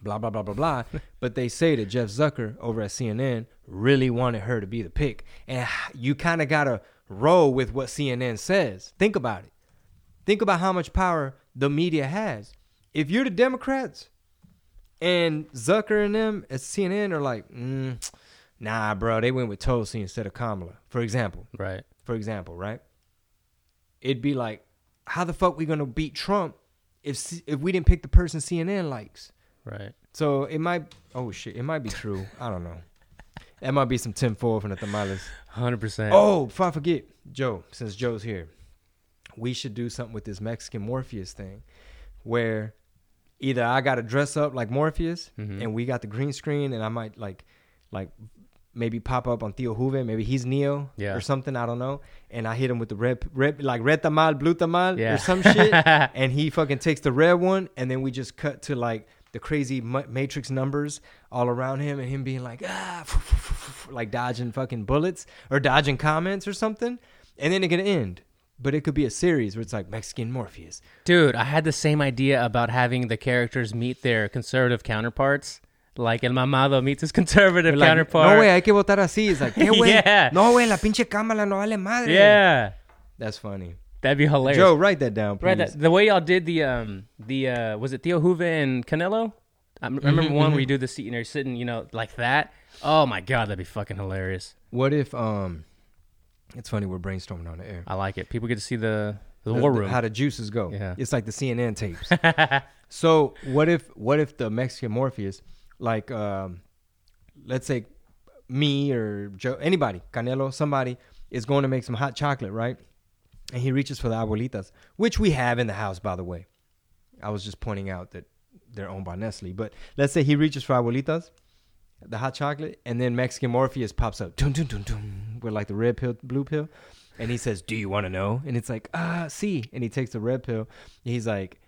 blah, blah, blah, blah, blah, but they say that Jeff Zucker over at C N N really wanted her to be the pick. And you kind of got to roll with what C N N says. Think about it. Think about how much power the media has. If you're the Democrats and Zucker and them at C N N are like, mm, nah, bro, they went with Tulsi instead of Kamala, for example. Right. For example, right? It'd be like, how the fuck we gonna beat Trump if C- if we didn't pick the person C N N likes? Right. So it might, oh shit, it might be true. I don't know. That might be some tinfoil from the tamales. one hundred percent. Oh, before I forget, Joe, since Joe's here, we should do something with this Mexican Morpheus thing where either I gotta dress up like Morpheus, mm-hmm. and we got the green screen, and I might like, like, maybe pop up on Theo Juve. Maybe he's Neo yeah. or something. I don't know. And I hit him with the red, red like red tamal, blue tamal yeah. or some shit. And he fucking takes the red one. And then we just cut to like the crazy Matrix numbers all around him and him being like, ah, like dodging fucking bullets or dodging comments or something. And then it could end. But it could be a series where it's like Mexican Morpheus. Dude, I had the same idea about having the characters meet their conservative counterparts. Like, el mamado meets his conservative like, counterpart. No, güey, hay que votar así. It's like, ¿qué, güey? Yeah. No, güey, la pinche cámara no vale madre. Yeah. That's funny. That'd be hilarious. Joe, write that down, please. Write that. The way y'all did the, um, the uh, was it Theo Juve and Canelo? I m- mm-hmm, remember one mm-hmm. where you do the seat and you're sitting, you know, like that. Oh, my God, that'd be fucking hilarious. What if, um, it's funny, we're brainstorming on the air. I like it. People get to see the, the, the war room. The, how the juices go. Yeah. It's like the C N N tapes. So what if, what if the Mexican Morpheus... Like, um, let's say me or Joe, anybody, Canelo, somebody is going to make some hot chocolate, right? And he reaches for the Abuelitas, which we have in the house, by the way. I was just pointing out that they're owned by Nestle. But let's say he reaches for Abuelitas, the hot chocolate, and then Mexican Morpheus pops up, dun, dun, dun, dun, with like the red pill, blue pill. And he says, do you want to know? And it's like, ah, see. And he takes the red pill. And he's like,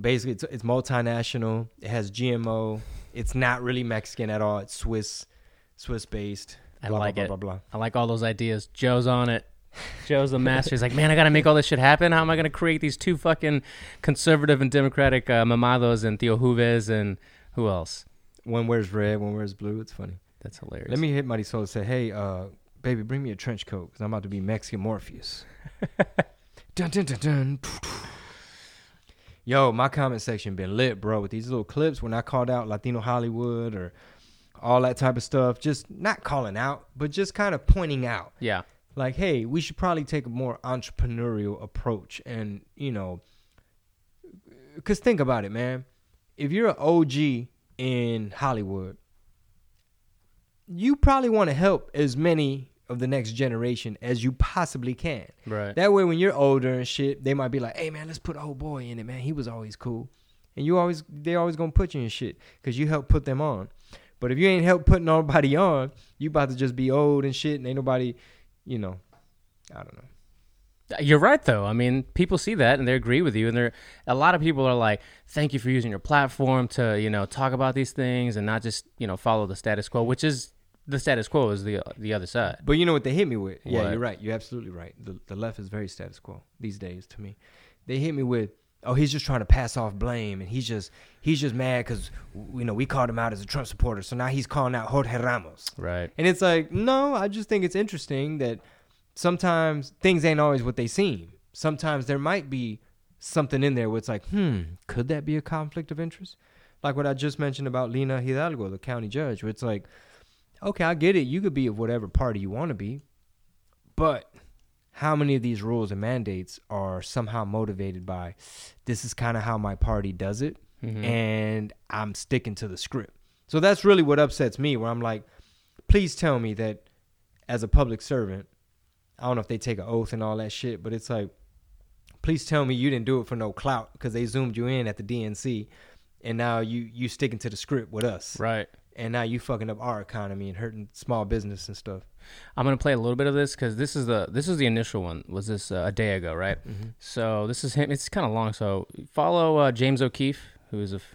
basically, it's, it's multinational. It has G M O. It's not really Mexican at all. It's Swiss, Swiss-based. I blah, like blah, it. Blah, blah, blah. I like all those ideas. Joe's on it. Joe's the master. He's like, man, I got to make all this shit happen. How am I going to create these two fucking conservative and democratic uh, mamados and Theo Juves and who else? One wears red, one wears blue. It's funny. That's hilarious. Let me hit Marisol and say, hey, uh, baby, bring me a trench coat because I'm about to be Mexican Morpheus. Dun, dun, dun, dun. Yo, my comment section been lit, bro, with these little clips when I called out Latino Hollywood or all that type of stuff. Just not calling out, but just kind of pointing out. Yeah. Like, hey, we should probably take a more entrepreneurial approach. And, you know, because think about it, man. If you're an O G in Hollywood, you probably want to help as many of the next generation as you possibly can. Right. That way when you're older and shit, they might be like, hey man, let's put old boy in it, man. He was always cool. And you always they always gonna put you in shit because you helped put them on. But if you ain't helped putting nobody on, you about to just be old and shit and ain't nobody, you know, I don't know. You're right, though. I mean, people see that and they agree with you. And there, a lot of people are like, thank you for using your platform to, you know, talk about these things and not just, you know, follow the status quo, which is the status quo is the the other side. But you know what they hit me with? Yeah, what? You're right. You're absolutely right. The the left is very status quo these days to me. They hit me with, oh, he's just trying to pass off blame, and he's just he's just mad because, you know, we called him out as a Trump supporter, so now he's calling out Jorge Ramos. Right. And it's like, no, I just think it's interesting that sometimes things ain't always what they seem. Sometimes there might be something in there where it's like, hmm, could that be a conflict of interest? Like what I just mentioned about Lina Hidalgo, the county judge, where it's like, okay, I get it. You could be of whatever party you want to be, but how many of these rules and mandates are somehow motivated by this is kind of how my party does it, mm-hmm. and I'm sticking to the script. So that's really what upsets me, where I'm like, please tell me that as a public servant, I don't know if they take an oath and all that shit, but it's like, please tell me you didn't do it for no clout, because they zoomed you in at the D N C, and now you you sticking to the script with us. Right. And now you fucking up our economy and hurting small business and stuff. I'm gonna play a little bit of this because this is the this is the initial one. Was this uh, a day ago, right? Mm-hmm. So this is him. It's kind of long. So follow uh, James O'Keefe, who is a f-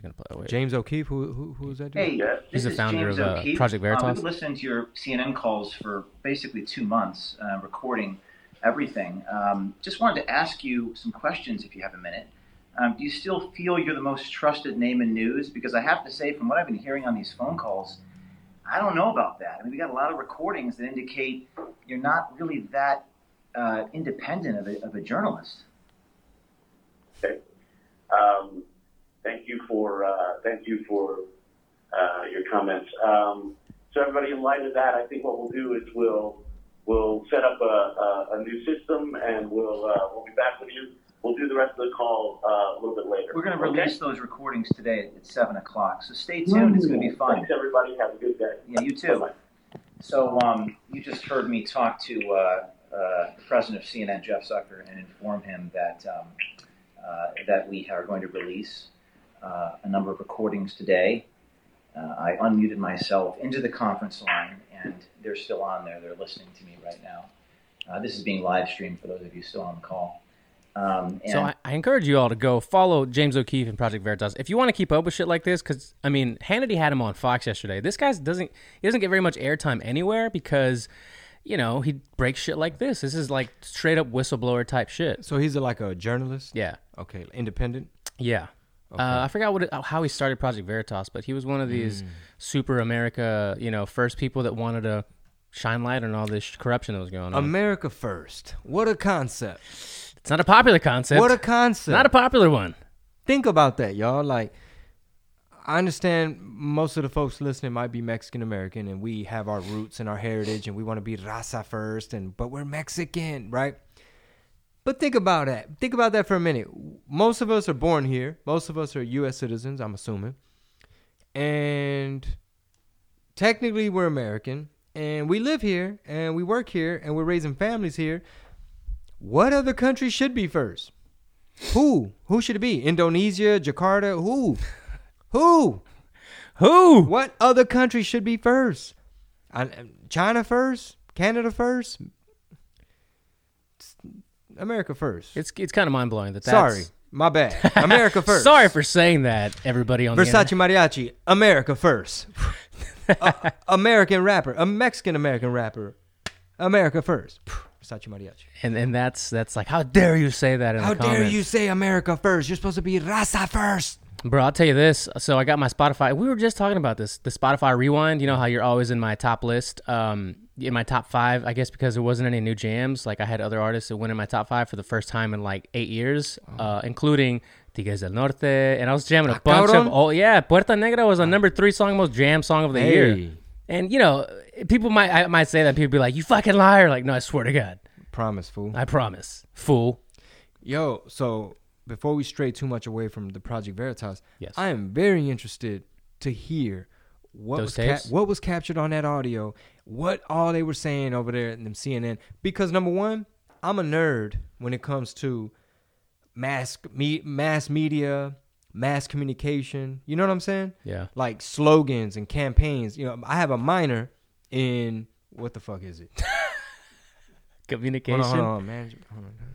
gonna play. Oh, James O'Keefe, who who who is that? Dude? Hey, uh, he's the founder of uh, Project Veritas. I've um, listened to your C N N calls for basically two months, uh, recording everything. Um, just wanted to ask you some questions if you have a minute. Um, do you still feel you're the most trusted name in news? Because I have to say, from what I've been hearing on these phone calls, I don't know about that. I mean, we got a lot of recordings that indicate you're not really that uh, independent of a, of a journalist. Okay. Um, thank you for uh, thank you for uh, your comments. Um, so, everybody, in light of that, I think what we'll do is we'll we'll set up a, a, a new system, and we'll uh, we'll be back with you. We'll do the rest of the call uh, a little bit later. We're going to release okay? those recordings today at seven o'clock. So stay tuned. It's going to be fun. Thanks, everybody. Have a good day. Yeah, you too. Bye-bye. So um, you just heard me talk to uh, uh, the president of C N N, Jeff Zucker, and inform him that um, uh, that we are going to release uh, a number of recordings today. Uh, I unmuted myself into the conference line, and they're still on there. They're listening to me right now. Uh, this is being live streamed for those of you still on the call. Um, so I, I encourage you all to go follow James O'Keefe and Project Veritas if you want to keep up with shit like this, because I mean, Hannity had him on Fox yesterday. This guy doesn't he doesn't get very much airtime anywhere because, you know, he breaks shit like this. This is like straight up whistleblower type shit. So he's a, like a journalist? Yeah. Okay. Independent? Yeah. Okay. Uh, I forgot what it, how he started Project Veritas, but he was one of these mm. super America, you know, first people that wanted to shine light on all this corruption that was going on. America first. What a concept. It's not a popular concept. What a concept. Not a popular one. Think about that, y'all. Like, I understand most of the folks listening might be Mexican-American, and we have our roots and our heritage, and we want to be raza first, and but we're Mexican, right? But think about that. Think about that for a minute. Most of us are born here. Most of us are U S citizens, I'm assuming. And technically, we're American, and we live here, and we work here, and we're raising families here. What other country should be first? Who? Who should it be? Indonesia, Jakarta? Who? Who? Who? What other country should be first? China first? Canada first? America first. It's it's kind of mind-blowing that that's... Sorry. My bad. America first. Sorry for saying that, everybody on Versace the internet. Mariachi. America first. a, American rapper. A Mexican-American rapper. America first. And and that's that's like, how dare you say that in the comments? How dare you say America first? You're supposed to be raza first. Bro, I'll tell you this. So I got my Spotify. We were just talking about this. The Spotify Rewind. You know how you're always in my top list, um, in my top five, I guess, because there wasn't any new jams. Like, I had other artists that went in my top five for the first time in like eight years, oh. uh, including Tigres del Norte. And I was jamming a bunch of... Oh, yeah. Puerta Negra was a number three song, most jammed song of the hey. year. And, you know, people might I might say that. People be like, you fucking liar. Like, no, I swear to God. Promise, fool. I promise, fool. Yo, so before we stray too much away from the Project Veritas, yes. I am very interested to hear what was, ca- what was captured on that audio, what all they were saying over there in them C N N. Because, number one, I'm a nerd when it comes to mass me- mass media, mass communication, you know what I'm saying? Yeah. Like slogans and campaigns. You know, I have a minor in what the fuck is it? Communication. Hold on, hold on, management. Hold on, hold on.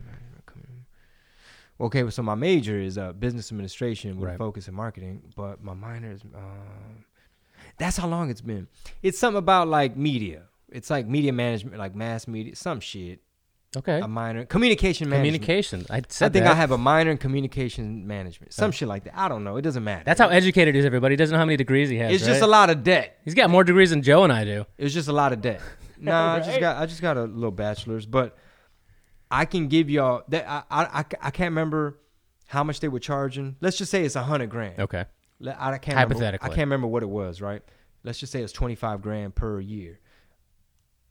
Okay, so my major is uh, business administration with right. a focus in marketing, but my minor is. Um, that's how long it's been. It's something about like media. It's like media management, like mass media, some shit. Okay. A minor communication management. Communication. I said I think that. I have a minor in communication management. Some oh. shit like that. I don't know. It doesn't matter. That's how educated he is, everybody. He doesn't know how many degrees he has. It's right? just a lot of debt. He's got more degrees than Joe and I do. It's just a lot of debt. Nah, right? I just got I just got a little bachelor's, but I can give y'all that I I I, I can't remember how much they were charging. Let's just say it's a hundred grand. Okay. I, I can't Hypothetically. Remember, I can't remember what it was, right? Let's just say it's twenty five grand per year.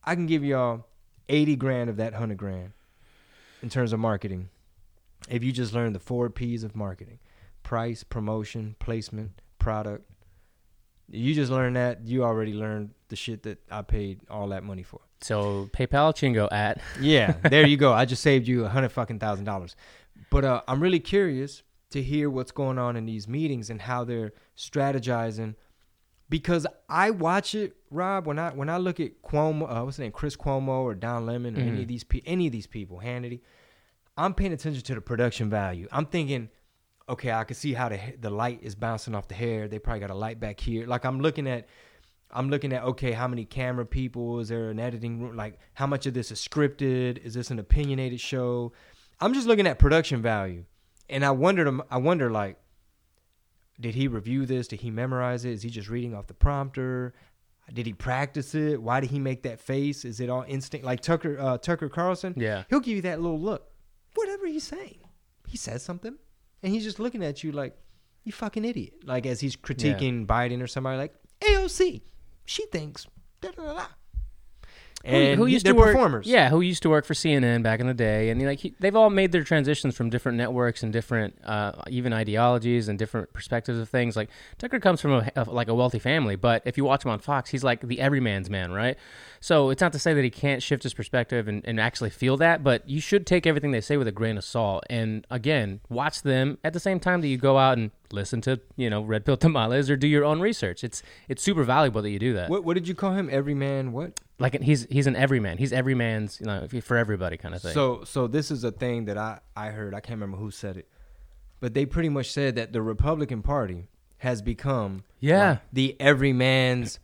I can give y'all Eighty grand of that hundred grand, in terms of marketing, if you just learn the four P's of marketing: price, promotion, placement, product. You just learn that. You already learned the shit that I paid all that money for. So PayPal Chingo at. Yeah, there you go. I just saved you a hundred fucking thousand dollars. But uh, I'm really curious to hear what's going on in these meetings and how they're strategizing. Because I watch it, Rob, when I when I look at Cuomo, uh, what's his name, Chris Cuomo or Don Lemon or mm-hmm. any of these pe- any of these people, Hannity, I'm paying attention to the production value. I'm thinking, okay, I can see how the the light is bouncing off the hair. They probably got a light back here. Like I'm looking at, I'm looking at okay, how many camera people is there? An editing room? Like how much of this is scripted? Is this an opinionated show? I'm just looking at production value, and I wondered, I wonder like. Did he review this? Did he memorize it? Is he just reading off the prompter? Did he practice it? Why did he make that face? Is it all instinct? Like Tucker uh, Tucker Carlson? Yeah. He'll give you that little look. Whatever he's saying. He says something, and he's just looking at you like, you fucking idiot. Like as he's critiquing yeah. Biden or somebody like, A O C, she thinks, da-da-da-da. And who, who used to work, performers. Yeah, who used to work for C N N back in the day. And like he, they've all made their transitions from different networks and different uh, even ideologies and different perspectives of things. Like Tucker comes from a, a, like a wealthy family, but if you watch him on Fox, he's like the everyman's man, right? So it's not to say that he can't shift his perspective and, and actually feel that, but you should take everything they say with a grain of salt. And again, watch them at the same time that you go out and listen to, you know, Red Pill Tamales or do your own research. It's it's super valuable that you do that. What, what did you call him? Everyman what? Like he's he's an everyman. He's everyman's, you know, for everybody kind of thing. So so this is a thing that I, I heard. I can't remember who said it. But they pretty much said that the Republican Party has become yeah. like the everyman's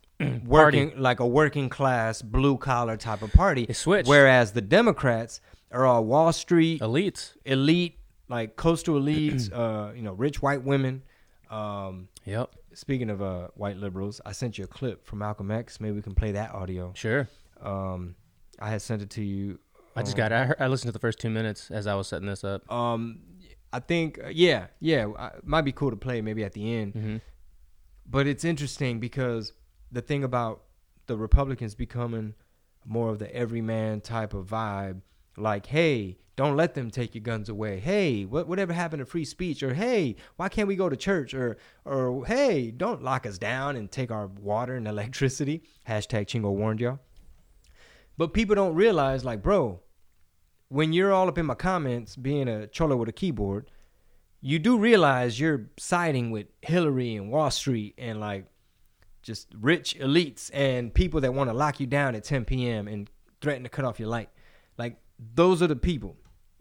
working, like a working class, blue collar type of party. They switched. Whereas the Democrats are all Wall Street. Elites. Elite, like coastal elites, uh, you know, rich white women. Um, yep. Speaking of uh, white liberals, I sent you a clip from Malcolm X. Maybe we can play that audio. Sure. Um, I had sent it to you. Um, I just got it. I, heard, I listened to the first two minutes as I was setting this up. Um, I think, yeah, yeah. I, might be cool to play maybe at the end. Mm-hmm. But it's interesting because the thing about the Republicans becoming more of the everyman type of vibe, like, hey, don't let them take your guns away. Hey, what whatever happened to free speech? Or, hey, why can't we go to church? Or, or hey, don't lock us down and take our water and electricity. Hashtag Chingo warned y'all. But people don't realize, like, bro, when you're all up in my comments being a cholo with a keyboard, you do realize you're siding with Hillary and Wall Street and, like, just rich elites and people that want to lock you down at ten p.m. and threaten to cut off your light. Like, those are the people.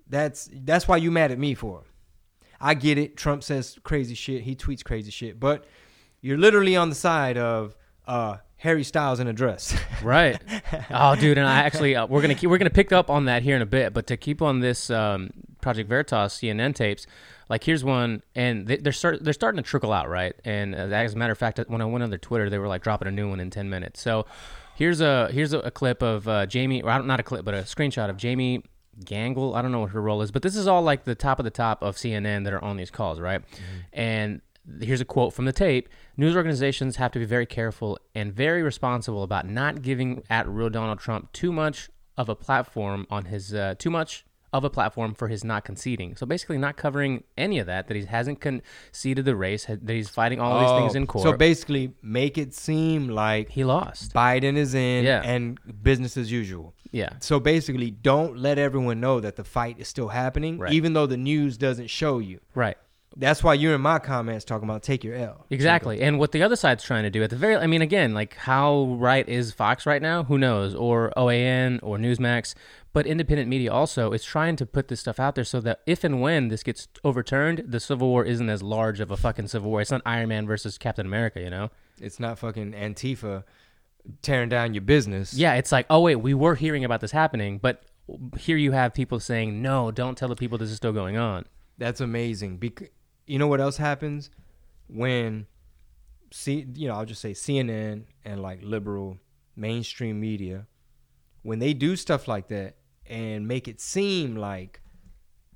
That's that's why you mad at me for. I get it. Trump says crazy shit. He tweets crazy shit. But you're literally on the side of uh, Harry Styles in a dress, right? Oh, dude, and I actually uh, we're gonna keep, we're gonna pick up on that here in a bit. But to keep on this um, Project Veritas C N N tapes, like here's one, and they, they're start, they're starting to trickle out, right? And uh, as a matter of fact, when I went on their Twitter, they were like dropping a new one in ten minutes. So. Here's a here's a, a clip of uh, Jamie, or not a clip, but a screenshot of Jamie Gangle. I don't know what her role is, but this is all like the top of the top of C N N that are on these calls, right? Mm-hmm. And here's a quote from the tape. News organizations have to be very careful and very responsible about not giving at real Donald Trump too much of a platform on his, uh, too much of a platform for his not conceding. So basically not covering any of that, that he hasn't conceded the race, that he's fighting all of oh, these things in court. So basically make it seem like he lost. Biden is in yeah. and business as usual. Yeah. So basically don't let everyone know that the fight is still happening, right. even though the news doesn't show you. Right. That's why you're in my comments talking about take your L. Exactly. And what the other side's trying to do at the very, I mean, again, like how right is Fox right now? Who knows? Or O A N or Newsmax. But independent media also is trying to put this stuff out there so that if and when this gets overturned, the Civil War isn't as large of a fucking Civil War. It's not Iron Man versus Captain America, you know? It's not fucking Antifa tearing down your business. Yeah, it's like, oh, wait, we were hearing about this happening, but here you have people saying, no, don't tell the people this is still going on. That's amazing. Bec- you know what else happens when, C- you know, I'll just say C N N and like liberal mainstream media, when they do stuff like that, and make it seem like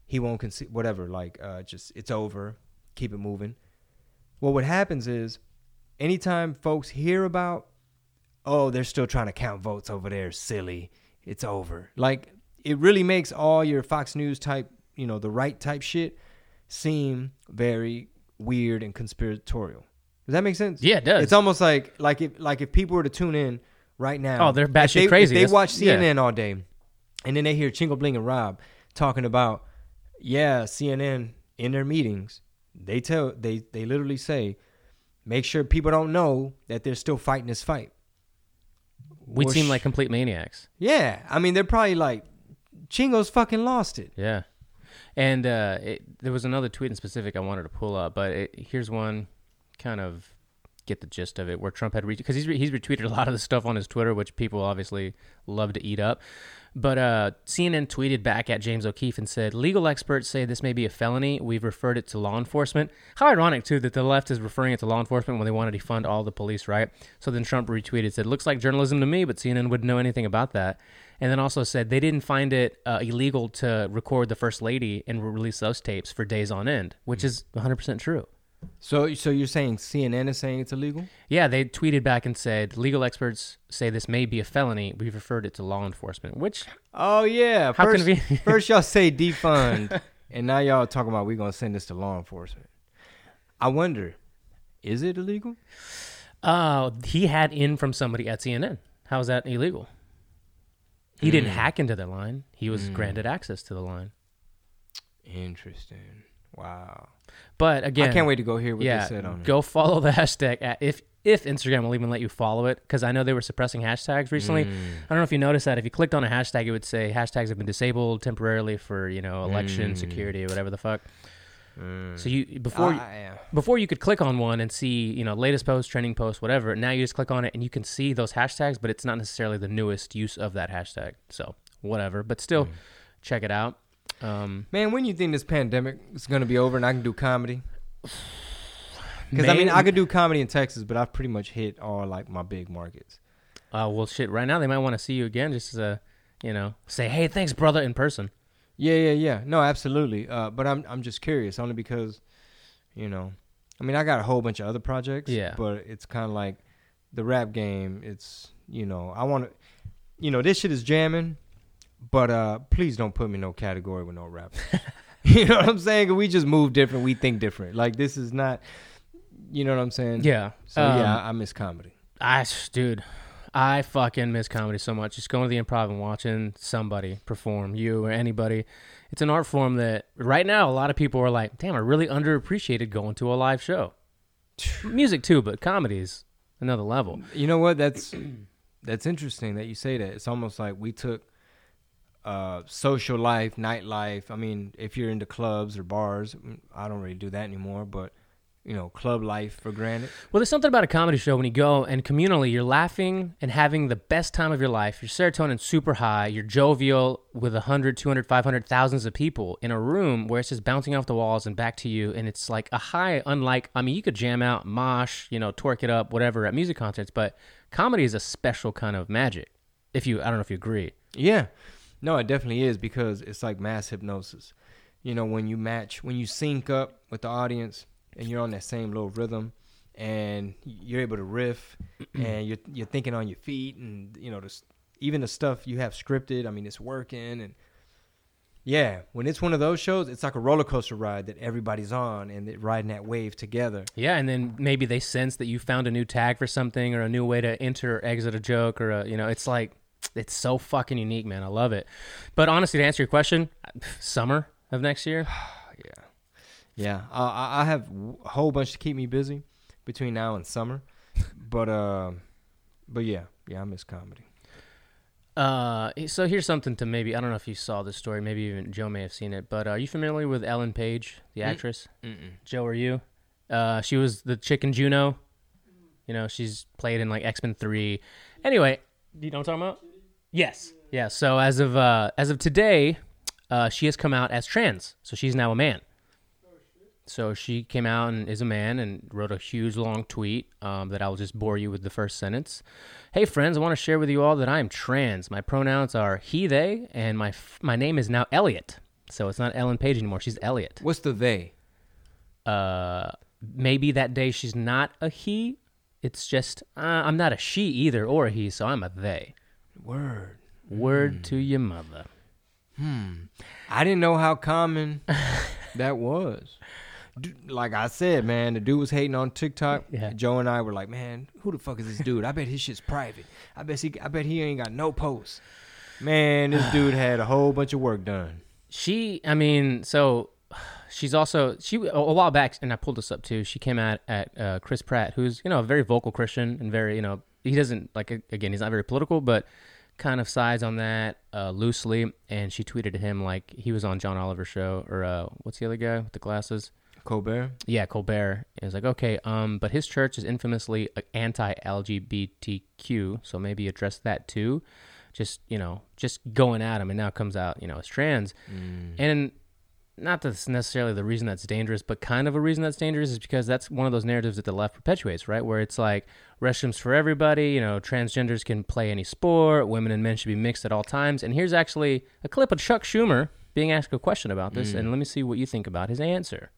he won't concede, whatever, like uh, just it's over, keep it moving. Well, what happens is anytime folks hear about, oh, they're still trying to count votes over there, silly, it's over. Like it really makes all your Fox News type, you know, the right type shit seem very weird and conspiratorial. Does that make sense? Yeah, it does. It's almost like like if, like if people were to tune in right now. Oh, they're batshit crazy. If they watch C N N yeah. all day, and then they hear Chingo Bling and Rob talking about, yeah, C N N in their meetings, they tell they they literally say, make sure people don't know that they're still fighting this fight. We We're seem sh- like complete maniacs. Yeah, I mean, they're probably like, Chingo's fucking lost it. Yeah. And uh, it, there was another tweet in specific I wanted to pull up, but it, here's one, kind of get the gist of it, where Trump had reached, because he's, re- he's retweeted a lot of the stuff on his Twitter, which people obviously love to eat up. But uh, C N N tweeted back at James O'Keefe and said, legal experts say this may be a felony. We've referred it to law enforcement. How ironic, too, that the left is referring it to law enforcement when they want to defund all the police, right? So then Trump retweeted, said, looks like journalism to me, but C N N wouldn't know anything about that. And then also said they didn't find it uh, illegal to record the First Lady and release those tapes for days on end, which is one hundred percent true. So so you're saying C N N is saying it's illegal? Yeah, they tweeted back and said, legal experts say this may be a felony. We've referred it to law enforcement, which... Oh, yeah. How first, convenient. First y'all say defund, and now y'all talking about we're going to send this to law enforcement. I wonder, is it illegal? Uh, he had in from somebody at C N N. How is that illegal? He mm. didn't hack into the line. He was mm. granted access to the line. Interesting. Wow. But again, I can't wait to go hear what yeah, they said on it. Go follow the hashtag at, if if Instagram will even let you follow it, because I know they were suppressing hashtags recently. Mm. I don't know if you noticed that. If you clicked on a hashtag, it would say hashtags have been disabled temporarily for, you know, election mm. security, whatever the fuck. Mm. So you before uh, yeah. before you could click on one and see, you know, latest post, trending post, whatever. Now you just click on it and you can see those hashtags, but it's not necessarily the newest use of that hashtag. So whatever, but still mm. check it out. Um, Man, when do you think this pandemic is going to be over and I can do comedy? Because, I mean, I could do comedy in Texas, but I've pretty much hit all, like, my big markets. Uh, well, shit, right now they might want to see you again just to, you know, say, hey, thanks, brother, in person. Yeah, yeah, yeah. No, absolutely. Uh, but I'm I'm just curious, only because, you know, I mean, I got a whole bunch of other projects. Yeah. But it's kind of like the rap game. It's, you know, I want to, you know, this shit is jamming. But uh, please don't put me in no category with no rappers. You know what I'm saying? We just move different. We think different. Like, this is not, you know what I'm saying? Yeah. So, um, yeah, I, I miss comedy. I, dude, I fucking miss comedy so much. Just going to the improv and watching somebody perform, you or anybody. It's an art form that right now a lot of people are like, damn, I really underappreciated going to a live show. Music too, but comedy is another level. You know what? That's that's interesting that you say that. It's almost like we took... Uh, social life, nightlife. I mean, if you're into clubs or bars, I don't really do that anymore, but, you know, club life for granted. Well, there's something about a comedy show when you go and communally, you're laughing and having the best time of your life. Your serotonin's super high. You're jovial with one hundred, two hundred, five hundred, thousands of people in a room where it's just bouncing off the walls and back to you. And it's like a high, unlike, I mean, you could jam out, mosh, you know, twerk it up, whatever at music concerts, but comedy is a special kind of magic. If you, I don't know if you agree. Yeah. No, it definitely is, because it's like mass hypnosis. You know, when you match, when you sync up with the audience and you're on that same little rhythm and you're able to riff and you're you're thinking on your feet and, you know, the, even the stuff you have scripted, I mean, it's working. And yeah, when it's one of those shows, it's like a roller coaster ride that everybody's on and riding that wave together. Yeah, and then maybe they sense that you found a new tag for something or a new way to enter or exit a joke or, a, you know, it's like, it's so fucking unique, man. I love it. But honestly, to answer your question, summer of next year. yeah. Yeah. Uh, I have a whole bunch to keep me busy between now and summer. But, uh, but yeah. Yeah, I miss comedy. Uh, so here's something to maybe, I don't know if you saw this story. Maybe even Joe may have seen it. But are you familiar with Ellen Page, the actress? Mm-mm. Joe, are you? Uh, she was the chick in Juno. You know, she's played in like X-Men three. Anyway, do you know what I'm talking about? Yes. Yeah. So as of uh, as of today, uh, she has come out as trans. So she's now a man. So she came out and is a man and wrote a huge long tweet um, that I will just bore you with the first sentence. Hey, friends, I want to share with you all that I am trans. My pronouns are he, they, and my f- my name is now Elliot. So it's not Ellen Page anymore. She's Elliot. What's the they? Uh, maybe that day she's not a he. It's just, uh, I'm not a she either or a he, so I'm a they. Word. Word hmm. to your mother. Hmm. I didn't know how common that was. dude, like I said, man, the dude was hating on TikTok. Yeah. Joe and I were like, man, who the fuck is this dude? I bet his shit's private. I bet he, I bet he ain't got no posts. Man, this dude had a whole bunch of work done. She, I mean, so she's also, she a while back, and I pulled this up too, she came out at uh, Chris Pratt, who's, you know, a very vocal Christian and very, you know, he doesn't, like, again, he's not very political, but kind of sides on that uh, loosely. And she tweeted to him, like, he was on John Oliver's show, or uh, what's the other guy with the glasses? Colbert? Yeah, Colbert. It was like, okay, um, but his church is infamously anti-L G B T Q, so maybe address that too. Just, you know, just going at him, and now it comes out, you know, it's trans. Mm. And not that's necessarily the reason that's dangerous, but kind of a reason that's dangerous is because that's one of those narratives that the left perpetuates, right? Where it's like restrooms for everybody, you know, transgenders can play any sport, women and men should be mixed at all times. And here's actually a clip of Chuck Schumer being asked a question about this, mm. and let me see what you think about his answer.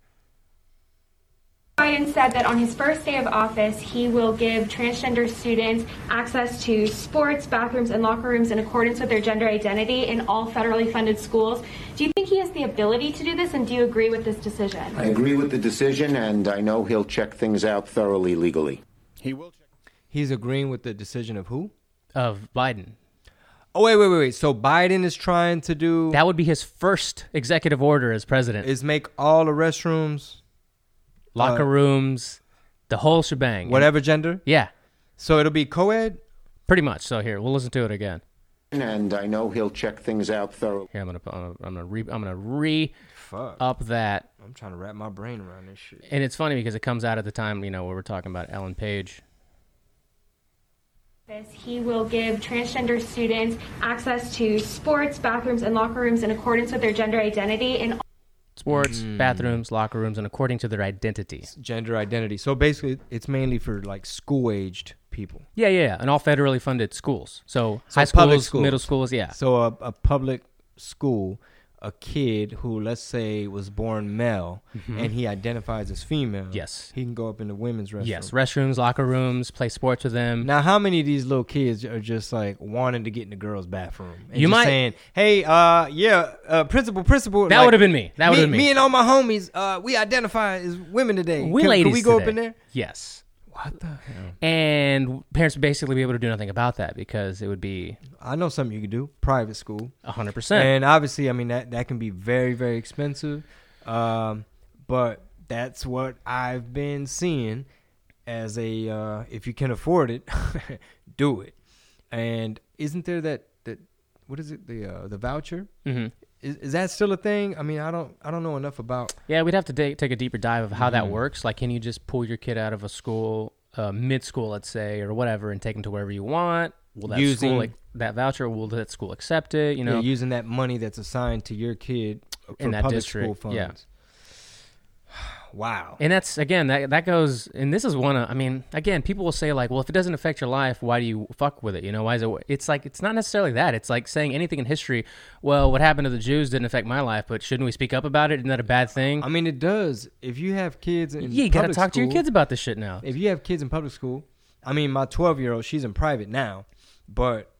Biden said that on his first day of office, he will give transgender students access to sports, bathrooms, and locker rooms in accordance with their gender identity in all federally funded schools. Do you think he has the ability to do this, and do you agree with this decision? I agree with the decision, and I know he'll check things out thoroughly legally. He will check. He's agreeing with the decision of who? Of Biden. Oh, wait, wait, wait, wait. So Biden is trying to do... That would be his first executive order as president. Is make all the restrooms... Locker uh, rooms, the whole shebang. Whatever gender? Yeah. So it'll be co-ed? Pretty much. So here, we'll listen to it again. And I know he'll check things out thoroughly. Here, I'm going to I'm gonna re, I'm gonna re Fuck. up that. I'm trying to wrap my brain around this shit. And it's funny because it comes out at the time, you know, where we're talking about Ellen Page. He will give transgender students access to sports, bathrooms, and locker rooms in accordance with their gender identity and sports, mm. bathrooms, locker rooms, and according to their identity. Gender identity. So basically, it's mainly for like school-aged people. Yeah, yeah, yeah. And all federally funded schools. So, so high schools, schools, middle schools, yeah. So a, a public school, a kid who, let's say, was born male, mm-hmm. and he identifies as female. Yes. He can go up in the women's restroom. Yes, restrooms, locker rooms, play sports with them. Now, how many of these little kids are just like wanting to get in the girls' bathroom? And you just might saying, hey, uh, yeah, uh, principal, principal. That like, would have been me. That would have been me. Me and all my homies, uh, we identify as women today. We can, ladies Can we go today. Up in there? Yes. What the hell? And parents would basically be able to do nothing about that because it would be... I know something you could do. Private school. one hundred percent. And obviously, I mean, that, that can be very, very expensive. Um, but that's what I've been seeing as a... Uh, if you can afford it, do it. And isn't there that... that what is it? The uh, the voucher? Mm-hmm. Is, is that still a thing? I mean, I don't I don't know enough about... Yeah, we'd have to d- take a deeper dive of how mm-hmm. that works. Like, can you just pull your kid out of a school, uh, mid-school, let's say, or whatever, and take them to wherever you want? Will that using, school, like, that voucher, will that school accept it? You know, yeah, using that money that's assigned to your kid for in that public district, school funds. Yeah. Wow. And that's, again, that that goes, and this is one of, I mean, again, people will say like, well, if it doesn't affect your life, why do you fuck with it? You know, why is it, it's like, it's not necessarily that. It's like saying anything in history, well, what happened to the Jews didn't affect my life, but shouldn't we speak up about it? Isn't that a bad thing? I mean, it does. If you have kids in yeah, you gotta talk school, to your kids about this shit now. If you have kids in public school, I mean, my twelve-year-old, she's in private now, but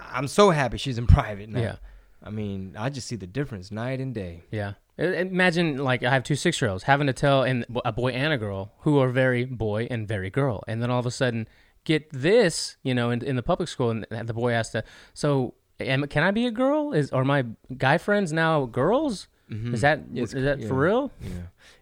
I'm so happy she's in private now. Yeah. I mean, I just see the difference night and day. Yeah. Imagine, like, I have two six-year-olds having to tell and a boy and a girl who are very boy and very girl. And then all of a sudden, get this, you know, in, in the public school, and the boy has to, so am, can I be a girl? Is Are my guy friends now girls? Mm-hmm. Is that it's, is that yeah, for real? Yeah,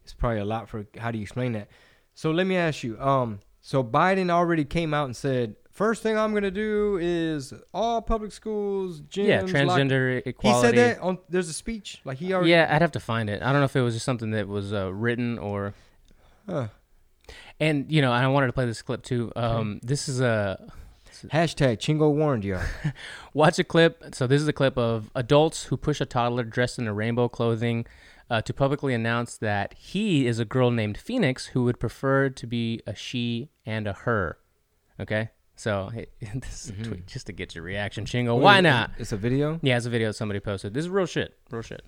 it's probably a lot for, how do you explain that? So let me ask you, Um, so Biden already came out and said, first thing I'm going to do is all public schools, gyms. Yeah, transgender lock- equality. He said that on, there's a speech. Like he already. Yeah, I'd have to find it. I don't know if it was just something that was uh, written or. Huh. And, you know, I wanted to play this clip too. Um, okay. This is a. Hashtag Chingo warned y'all. Watch a clip. So this is a clip of adults who push a toddler dressed in a rainbow clothing uh, to publicly announce that he is a girl named Phoenix who would prefer to be a she and a her. Okay? So hey, this is a tweet just to get your reaction, Chingo. Why not? It's a video? Yeah, it's a video somebody posted. This is real shit. Real shit.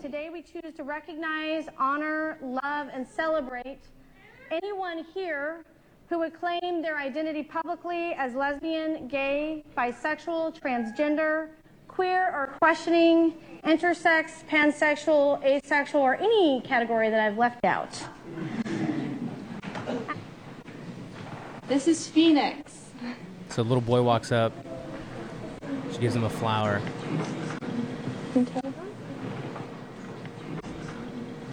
Today we choose to recognize, honor, love, and celebrate anyone here who would claim their identity publicly as lesbian, gay, bisexual, transgender, queer or questioning, intersex, pansexual, asexual, or any category that I've left out. This is Phoenix. So a little boy walks up. She gives him a flower.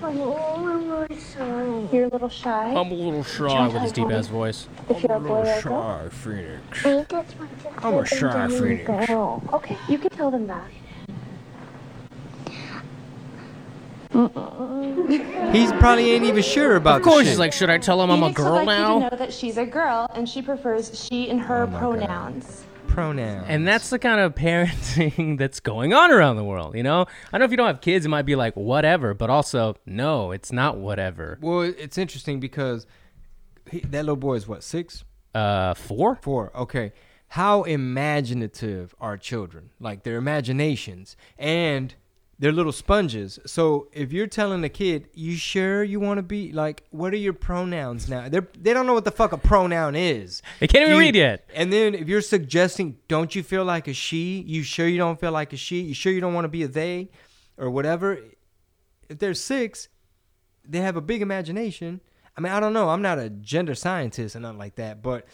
I'm really sorry. You're a little shy? I'm a little shy with his deep-ass voice. If you're I'm a, a little shy, Phoenix. I'm a shy Phoenix. Okay, you can tell them that. He's probably ain't even sure about. Of course, shit. She's like, should I tell him Phoenix I'm a girl would like now? You to know that she's a girl and she prefers she and her oh pronouns. God. Pronouns. And that's the kind of parenting that's going on around the world. You know, I know if you don't have kids, it might be like whatever, but also no, it's not whatever. Well, it's interesting because he, that little boy is what, six? Uh, four. Four. Okay. How imaginative are children? Like their imaginations and. They're little sponges. So if you're telling a kid, you sure you want to be, like, what are your pronouns now? They're, they don't know what the fuck a pronoun is. They can't even you, read yet. And then if you're suggesting, don't you feel like a she? You sure you don't feel like a she? You sure you don't want to be a they or whatever? If they're six, they have a big imagination. I mean, I don't know. I'm not a gender scientist or nothing like that. But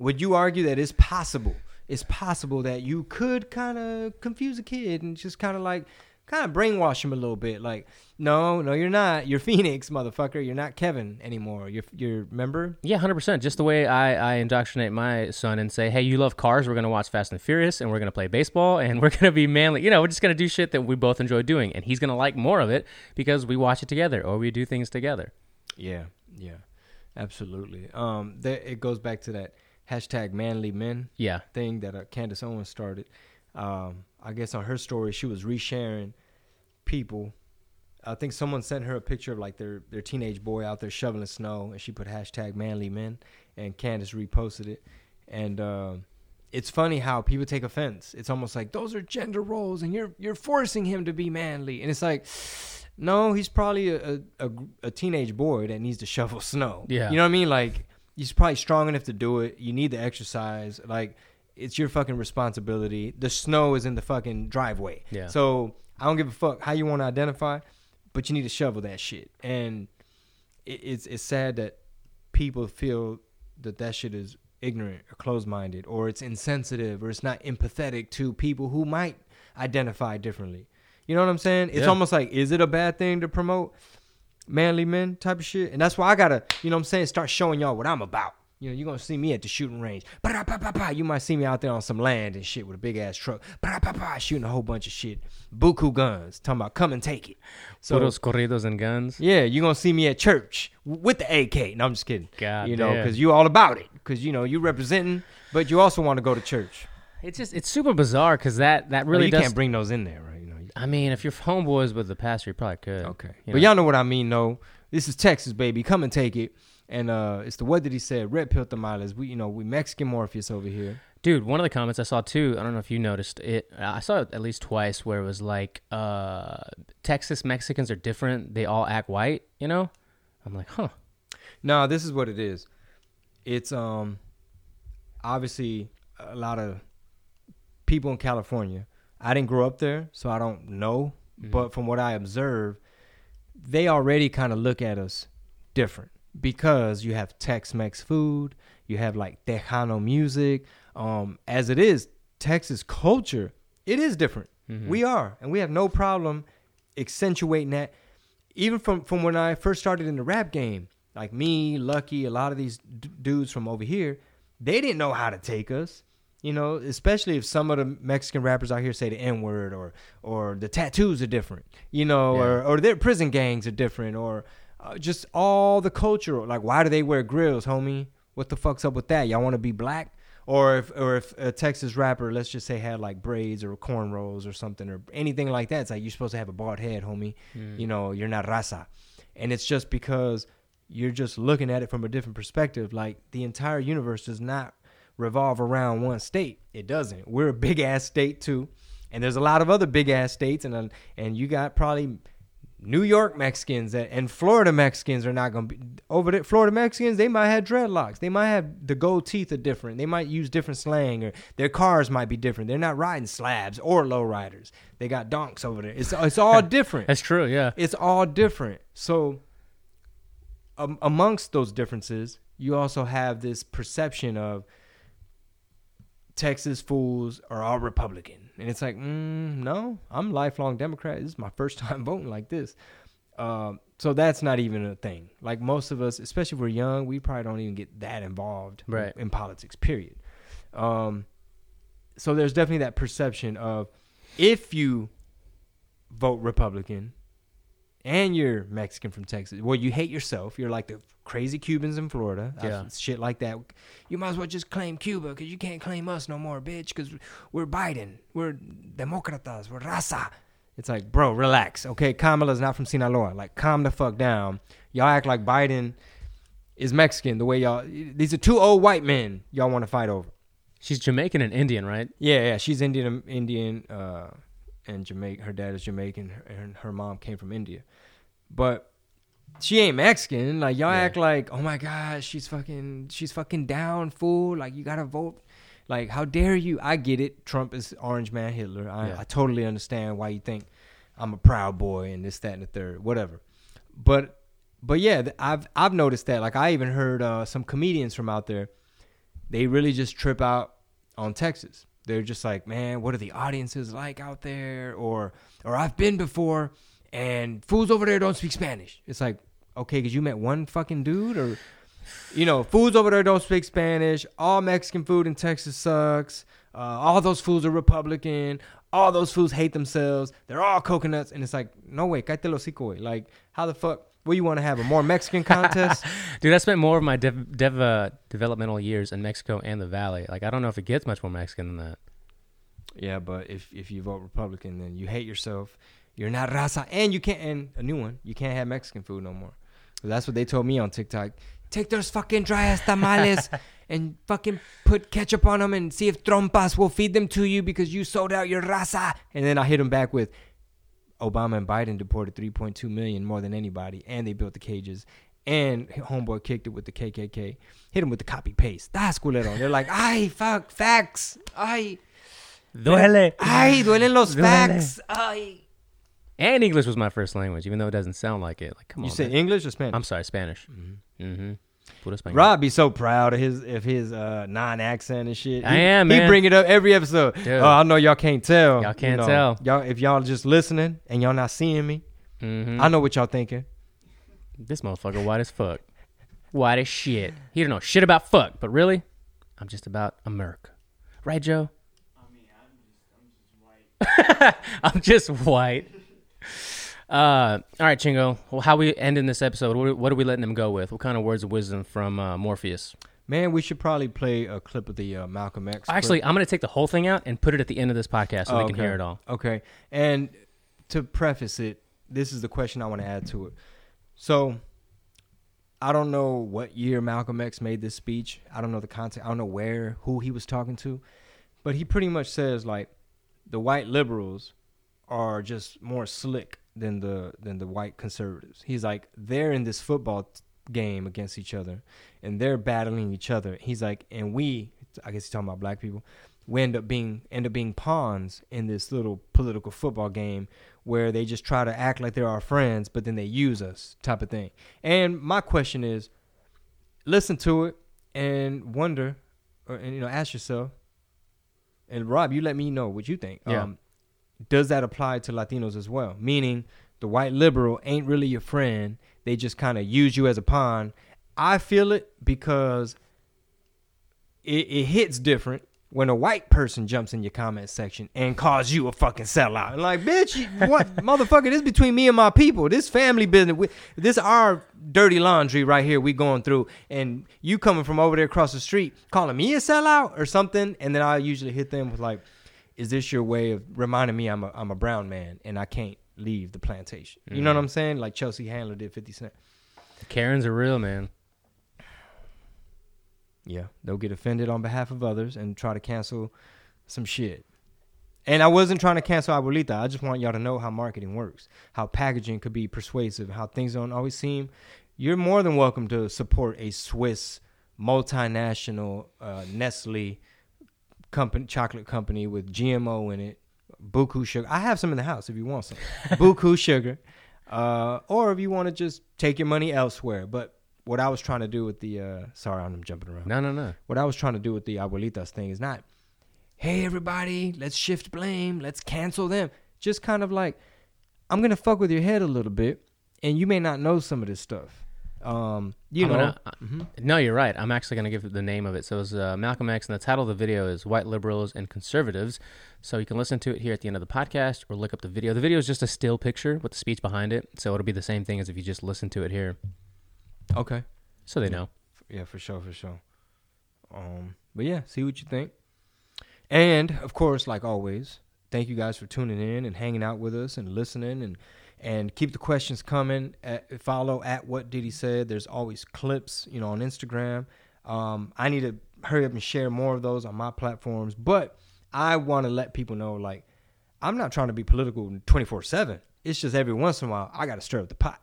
would you argue that it's possible? It's possible that you could kind of confuse a kid and just kind of like... kind of brainwash him a little bit, like, no, no, you're not. You're Phoenix, motherfucker. You're not Kevin anymore. You're, you're remember? Yeah, one hundred percent. Just the way I, I indoctrinate my son and say, hey, you love cars. We're going to watch Fast and Furious, and we're going to play baseball, and we're going to be manly. You know, we're just going to do shit that we both enjoy doing, and he's going to like more of it because we watch it together or we do things together. Yeah, yeah, absolutely. Um, there, it goes back to that hashtag manly men yeah. thing that uh, Candace Owens started. Um, I guess on her story, she was resharing people. I think someone sent her a picture of like their, their teenage boy out there shoveling snow, and she put hashtag manly men, and Candace reposted it. And uh, it's funny how people take offense. It's almost like those are gender roles, and you're you're forcing him to be manly. And it's like, no, he's probably a a, a teenage boy that needs to shovel snow. Yeah, you know what I mean? Like he's probably strong enough to do it. You need the exercise, like. It's your fucking responsibility. The snow is in the fucking driveway. Yeah. So I don't give a fuck how you want to identify, but you need to shovel that shit. And it, it's it's sad that people feel that that shit is ignorant or closed-minded or it's insensitive or it's not empathetic to people who might identify differently. You know what I'm saying? It's yeah. almost like, is it a bad thing to promote manly men type of shit? And that's why I got to, you know what I'm saying, start showing y'all what I'm about. You know, you're going to see me at the shooting range. Ba-da-ba-ba-ba. You might see me out there on some land and shit with a big-ass truck. Ba-da-ba-ba. Shooting a whole bunch of shit. Buku guns. Talking about come and take it. So, Puros corridos and guns. Yeah, you're going to see me at church with the A K. No, I'm just kidding. God you know, because you're all about it. Because, you know, you're representing, but you also want to go to church. It's just, it's super bizarre because that, that really well, you does... You can't bring those in there, right? You know, you... I mean, if you're homeboys with the pastor, you probably could. Okay. You but know? Y'all know what I mean, though. This is Texas, baby. Come and take it. And uh, it's the What Did He Say? Red Pill Tamales. We, you know, we Mexican Morpheus over here. Dude, one of the comments I saw too, I don't know if you noticed it. I saw it at least twice where it was like, uh, Texas Mexicans are different. They all act white, you know? I'm like, huh. No, this is what it is. It's um, obviously a lot of people in California. I didn't grow up there, so I don't know. Mm-hmm. But from what I observe, they already kind of look at us different. Because you have Tex-Mex food, you have like Tejano music. Um, as it is, Texas culture, it is different. Mm-hmm. We are, and we have no problem accentuating that. Even from, from when I first started in the rap game, like me, Lucky, a lot of these d- dudes from over here, they didn't know how to take us. You know, especially if some of the Mexican rappers out here say the N-word or or the tattoos are different. You know, yeah. or or their prison gangs are different or. Uh, just all the cultural, like, why do they wear grills, homie? What the fuck's up with that? Y'all want to be black? Or if or if a Texas rapper, let's just say, had like braids or cornrows or something or anything like that, it's like, you're supposed to have a bald head, homie. Mm. You know, you're not raza. And it's just because you're just looking at it from a different perspective. Like, the entire universe does not revolve around one state. It doesn't. We're a big-ass state, too. And there's a lot of other big-ass states, and and you got probably... New York Mexicans and Florida Mexicans are not going to be over there. Florida Mexicans, they might have dreadlocks. They might have the gold teeth are different. They might use different slang, or their cars might be different. They're not riding slabs or lowriders. They got donks over there. It's it's all different. That's true, yeah. It's all different. So um, amongst those differences, you also have this perception of Texas fools are all Republican. And it's like, mm, no, I'm a lifelong Democrat. This is my first time voting like this. Uh, so that's not even a thing. Like most of us, especially if we're young, we probably don't even get that involved right. in politics, period. Um, so there's definitely that perception of if you vote Republican and you're Mexican from Texas, well, you hate yourself. You're like the crazy Cubans in Florida. Yeah. Shit like that. You might as well just claim Cuba because you can't claim us no more, bitch, because we're Biden. We're Democratas. We're raza. It's like, bro, relax. Okay, Kamala's not from Sinaloa. Like, calm the fuck down. Y'all act like Biden is Mexican the way y'all... These are two old white men y'all want to fight over. She's Jamaican and Indian, right? Yeah, yeah. She's Indian, Indian, uh... and Jamaica, her dad is Jamaican, and her mom came from India. But she ain't Mexican. Like, y'all yeah. act like, oh, my God, she's fucking she's fucking down, fool. Like, you got to vote. Like, how dare you? I get it. Trump is orange man Hitler. I, yeah. I totally understand why you think I'm a proud boy and this, that, and the third, whatever. But, but yeah, I've I've noticed that. Like, I even heard uh, some comedians from out there. They really just trip out on Texas. They're just like, man, what are the audiences like out there? Or, or I've been before, and fools over there don't speak Spanish. It's like, okay, because you met one fucking dude? Or, you know, fools over there don't speak Spanish. All Mexican food in Texas sucks. Uh, all those fools are Republican. All those fools hate themselves. They're all coconuts. And it's like, no way, cállate el hocico. Like, how the fuck? Well, you want to have a more Mexican contest? Dude, I spent more of my dev, dev uh, developmental years in Mexico and the Valley. Like, I don't know if it gets much more Mexican than that. Yeah, but if, if you vote Republican, then you hate yourself. You're not raza. And you can't, and a new one, you can't have Mexican food no more. That's what they told me on TikTok. Take those fucking dry-ass tamales and fucking put ketchup on them and see if trompas will feed them to you because you sold out your raza. And then I hit them back with, Obama and Biden deported three point two million more than anybody, and they built the cages, and homeboy kicked it with the K K K, hit him with the copy paste. That's culero. They're like, ay, fuck, facts. Ay, duele. Ay, duelen los duele. Facts. Ay. And English was my first language, even though it doesn't sound like it. Like, come you on. You say man. English or Spanish? I'm sorry, Spanish. Mm-hmm. Mm-hmm. Rob be so proud of his of his uh, non-accent and shit. I he, am, man. He bring it up every episode. Dude. Oh, I know y'all can't tell. Y'all can't you know, tell. Y'all, if y'all just listening and y'all not seeing me, mm-hmm. I know what y'all thinking. This motherfucker white as fuck. White as shit. He don't know shit about fuck, but really, I'm just about America. Right, Joe? I mean, I'm just, I'm just white. I'm just white. Uh, all right, Chingo. Well, how we ending this episode? What, what are we letting them go with? What kind of words of wisdom from uh, Morpheus? Man, we should probably play a clip of the uh, Malcolm X. Actually, clip. I'm going to take the whole thing out and put it at the end of this podcast so oh, they can okay. hear it all. Okay. And to preface it, this is the question I want to add to it. So I don't know what year Malcolm X made this speech. I don't know the context. I don't know where, who he was talking to. But he pretty much says, like, the white liberals are just more slick than the than the white conservatives. He's like, they're in this football t- game against each other, and they're battling each other. He's like, and we, I guess he's talking about black people, we end up being end up being pawns in this little political football game where they just try to act like they're our friends, but then they use us, type of thing. And my question is, listen to it and wonder, or, and you know, ask yourself. And Rob, you let me know what you think. Yeah. Um, Does that apply to Latinos as well? Meaning the white liberal ain't really your friend. They just kind of use you as a pawn. I feel it because it, it hits different when a white person jumps in your comment section and calls you a fucking sellout. And like, bitch, what? Motherfucker, this between me and my people. This family business. We, this our dirty laundry right here we going through. And you coming from over there across the street calling me a sellout or something. And then I usually hit them with like, is this your way of reminding me I'm a I'm a brown man and I can't leave the plantation? You mm. know what I'm saying? Like Chelsea Handler did fifty cent. The Karens are real, man. Yeah, they'll get offended on behalf of others and try to cancel some shit. And I wasn't trying to cancel Abuelita. I just want y'all to know how marketing works, how packaging could be persuasive, how things don't always seem. You're more than welcome to support a Swiss multinational uh, Nestle company, chocolate company with G M O in it, buku sugar. I have some in the house if you want some. Buku sugar. Uh, or if you want to just take your money elsewhere. But what I was trying to do with the... Uh, sorry, I'm jumping around. No, no, no. What I was trying to do with the Abuelitas thing is not... Hey, everybody, let's shift blame. Let's cancel them. Just kind of like, I'm going to fuck with your head a little bit, and you may not know some of this stuff. Um, you I'm know. Gonna, uh, mm-hmm. No, you're right. I'm actually going to give the name of it. So it's uh, Malcolm X, and the title of the video is White Liberals and Conservatives. So you can listen to it here at the end of the podcast or look up the video. The video is just a still picture with the speech behind it. So it'll be the same thing as if you just listen to it here. Okay. So they know. Yeah, for sure, for sure. Um, but yeah, see what you think. And, of course, like always, thank you guys for tuning in and hanging out with us and listening, and and keep the questions coming. At, follow at What Did He Say. There's always clips, you know, on Instagram. Um, I need to hurry up and share more of those on my platforms. But I want to let people know, like, I'm not trying to be political twenty-four seven. It's just every once in a while, I got to stir up the pot.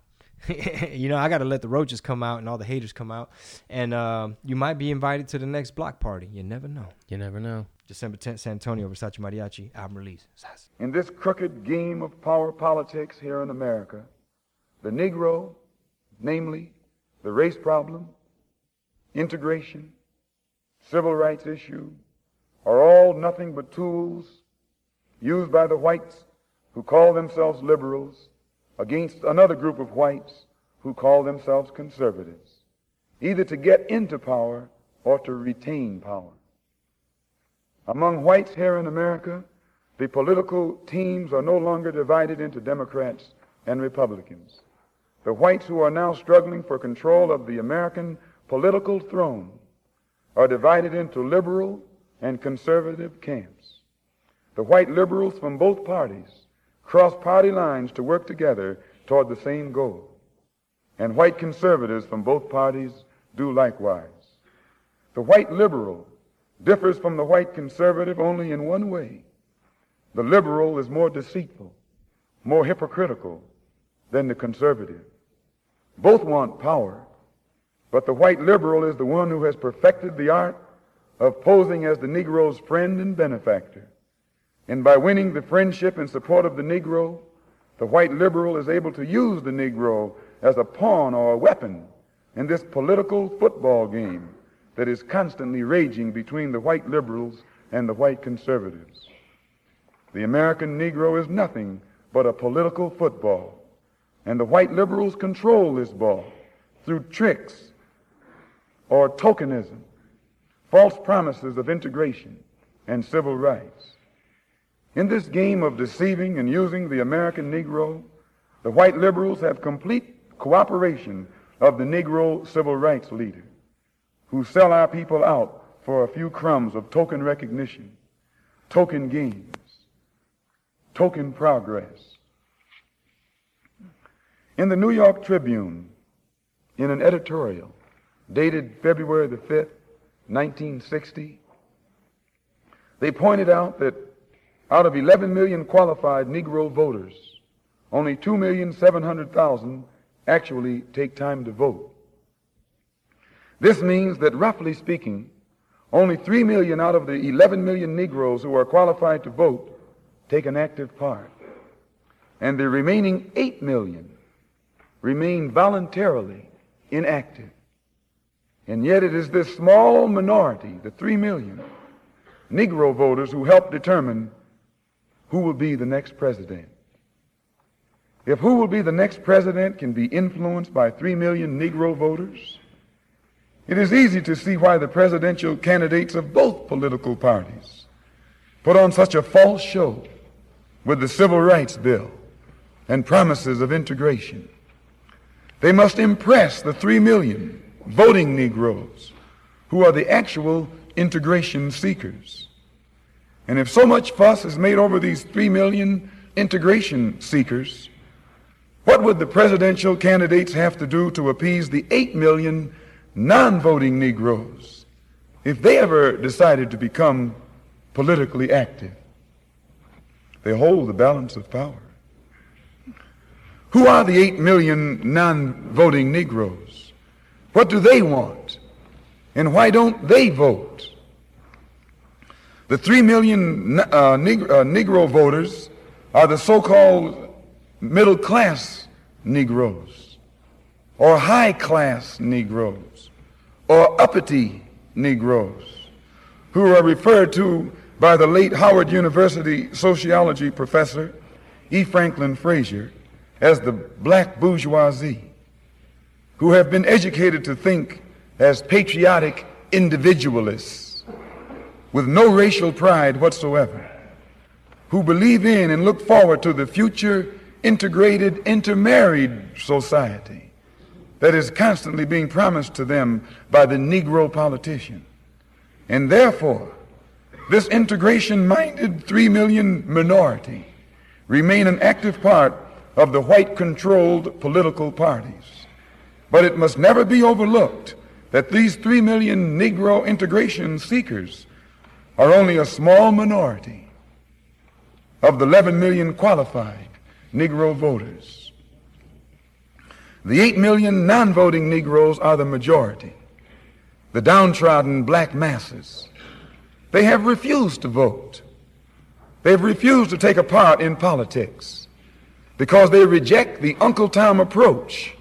You know, I got to let the roaches come out and all the haters come out. And uh, you might be invited to the next block party. You never know. You never know. December tenth, San Antonio, Versace Mariachi, album release. In this crooked game of power politics here in America, the Negro, namely the race problem, integration, civil rights issue, are all nothing but tools used by the whites who call themselves liberals against another group of whites who call themselves conservatives, either to get into power or to retain power. Among whites here in America, the political teams are no longer divided into Democrats and Republicans. The whites who are now struggling for control of the American political throne are divided into liberal and conservative camps. The white liberals from both parties cross party lines to work together toward the same goal. And white conservatives from both parties do likewise. The white liberal differs from the white conservative only in one way. The liberal is more deceitful, more hypocritical than the conservative. Both want power, but the white liberal is the one who has perfected the art of posing as the Negro's friend and benefactor. And by winning the friendship and support of the Negro, the white liberal is able to use the Negro as a pawn or a weapon in this political football game that is constantly raging between the white liberals and the white conservatives. The American Negro is nothing but a political football, and the white liberals control this ball through tricks or tokenism, false promises of integration and civil rights. In this game of deceiving and using the American Negro, the white liberals have complete cooperation of the Negro civil rights leader, who sell our people out for a few crumbs of token recognition, token gains, token progress. In the New York Tribune, in an editorial dated February the fifth, nineteen sixty, they pointed out that out of eleven million qualified Negro voters, only two million seven hundred thousand actually take time to vote. This means that, roughly speaking, only three million out of the eleven million Negroes who are qualified to vote take an active part, and the remaining eight million remain voluntarily inactive. And yet it is this small minority, the three million Negro voters, who help determine who will be the next president. If who will be the next president can be influenced by three million Negro voters, it is easy to see why the presidential candidates of both political parties put on such a false show with the Civil Rights Bill and promises of integration. They must impress the three million voting Negroes who are the actual integration seekers. And if so much fuss is made over these three million integration seekers, what would the presidential candidates have to do to appease the eight million non-voting Negroes, if they ever decided to become politically active? They hold the balance of power. Who are the eight million non-voting Negroes? What do they want? And why don't they vote? The three million uh, Negro, uh, Negro voters are the so-called middle-class Negroes, or high-class Negroes, or uppity Negroes, who are referred to by the late Howard University sociology professor E. Franklin Frazier as the black bourgeoisie, who have been educated to think as patriotic individualists with no racial pride whatsoever, who believe in and look forward to the future integrated, intermarried society that is constantly being promised to them by the Negro politician. And therefore, this integration-minded three million minority remain an active part of the white-controlled political parties. But it must never be overlooked that these three million Negro integration seekers are only a small minority of the eleven million qualified Negro voters. The eight million non-voting Negroes are the majority, the downtrodden black masses. They have refused to vote. They've refused to take a part in politics because they reject the Uncle Tom approach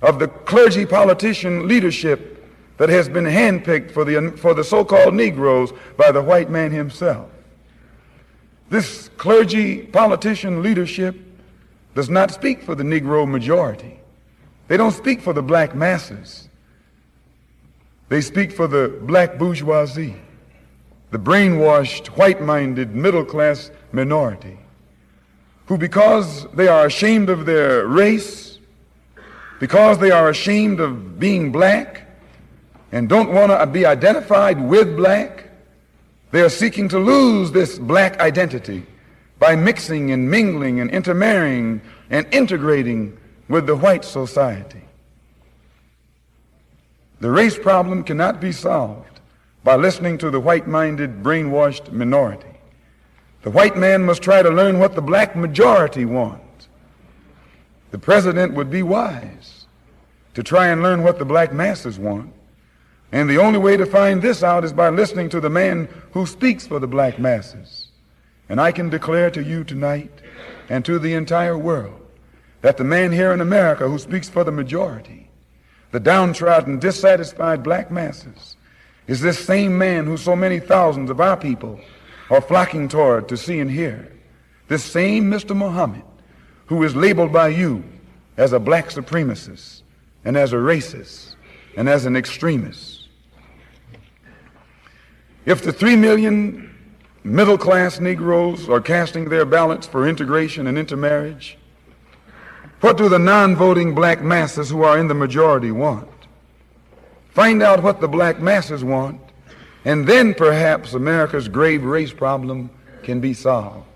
of the clergy politician leadership that has been handpicked for the, for the so-called Negroes by the white man himself. This clergy politician leadership does not speak for the Negro majority. They don't speak for the black masses. They speak for the black bourgeoisie, the brainwashed, white-minded, middle-class minority, who, because they are ashamed of their race, because they are ashamed of being black, and don't want to be identified with black, they are seeking to lose this black identity by mixing and mingling and intermarrying and integrating with the white society. The race problem cannot be solved by listening to the white-minded, brainwashed minority. The white man must try to learn what the black majority wants. The president would be wise to try and learn what the black masses want, and the only way to find this out is by listening to the man who speaks for the black masses. And I can declare to you tonight and to the entire world that the man here in America who speaks for the majority, the downtrodden, dissatisfied black masses, is this same man who so many thousands of our people are flocking toward to see and hear. This same Mister Muhammad who is labeled by you as a black supremacist and as a racist and as an extremist. If the three million middle-class Negroes are casting their ballots for integration and intermarriage, what do the non-voting black masses who are in the majority want? Find out what the black masses want, and then perhaps America's grave race problem can be solved.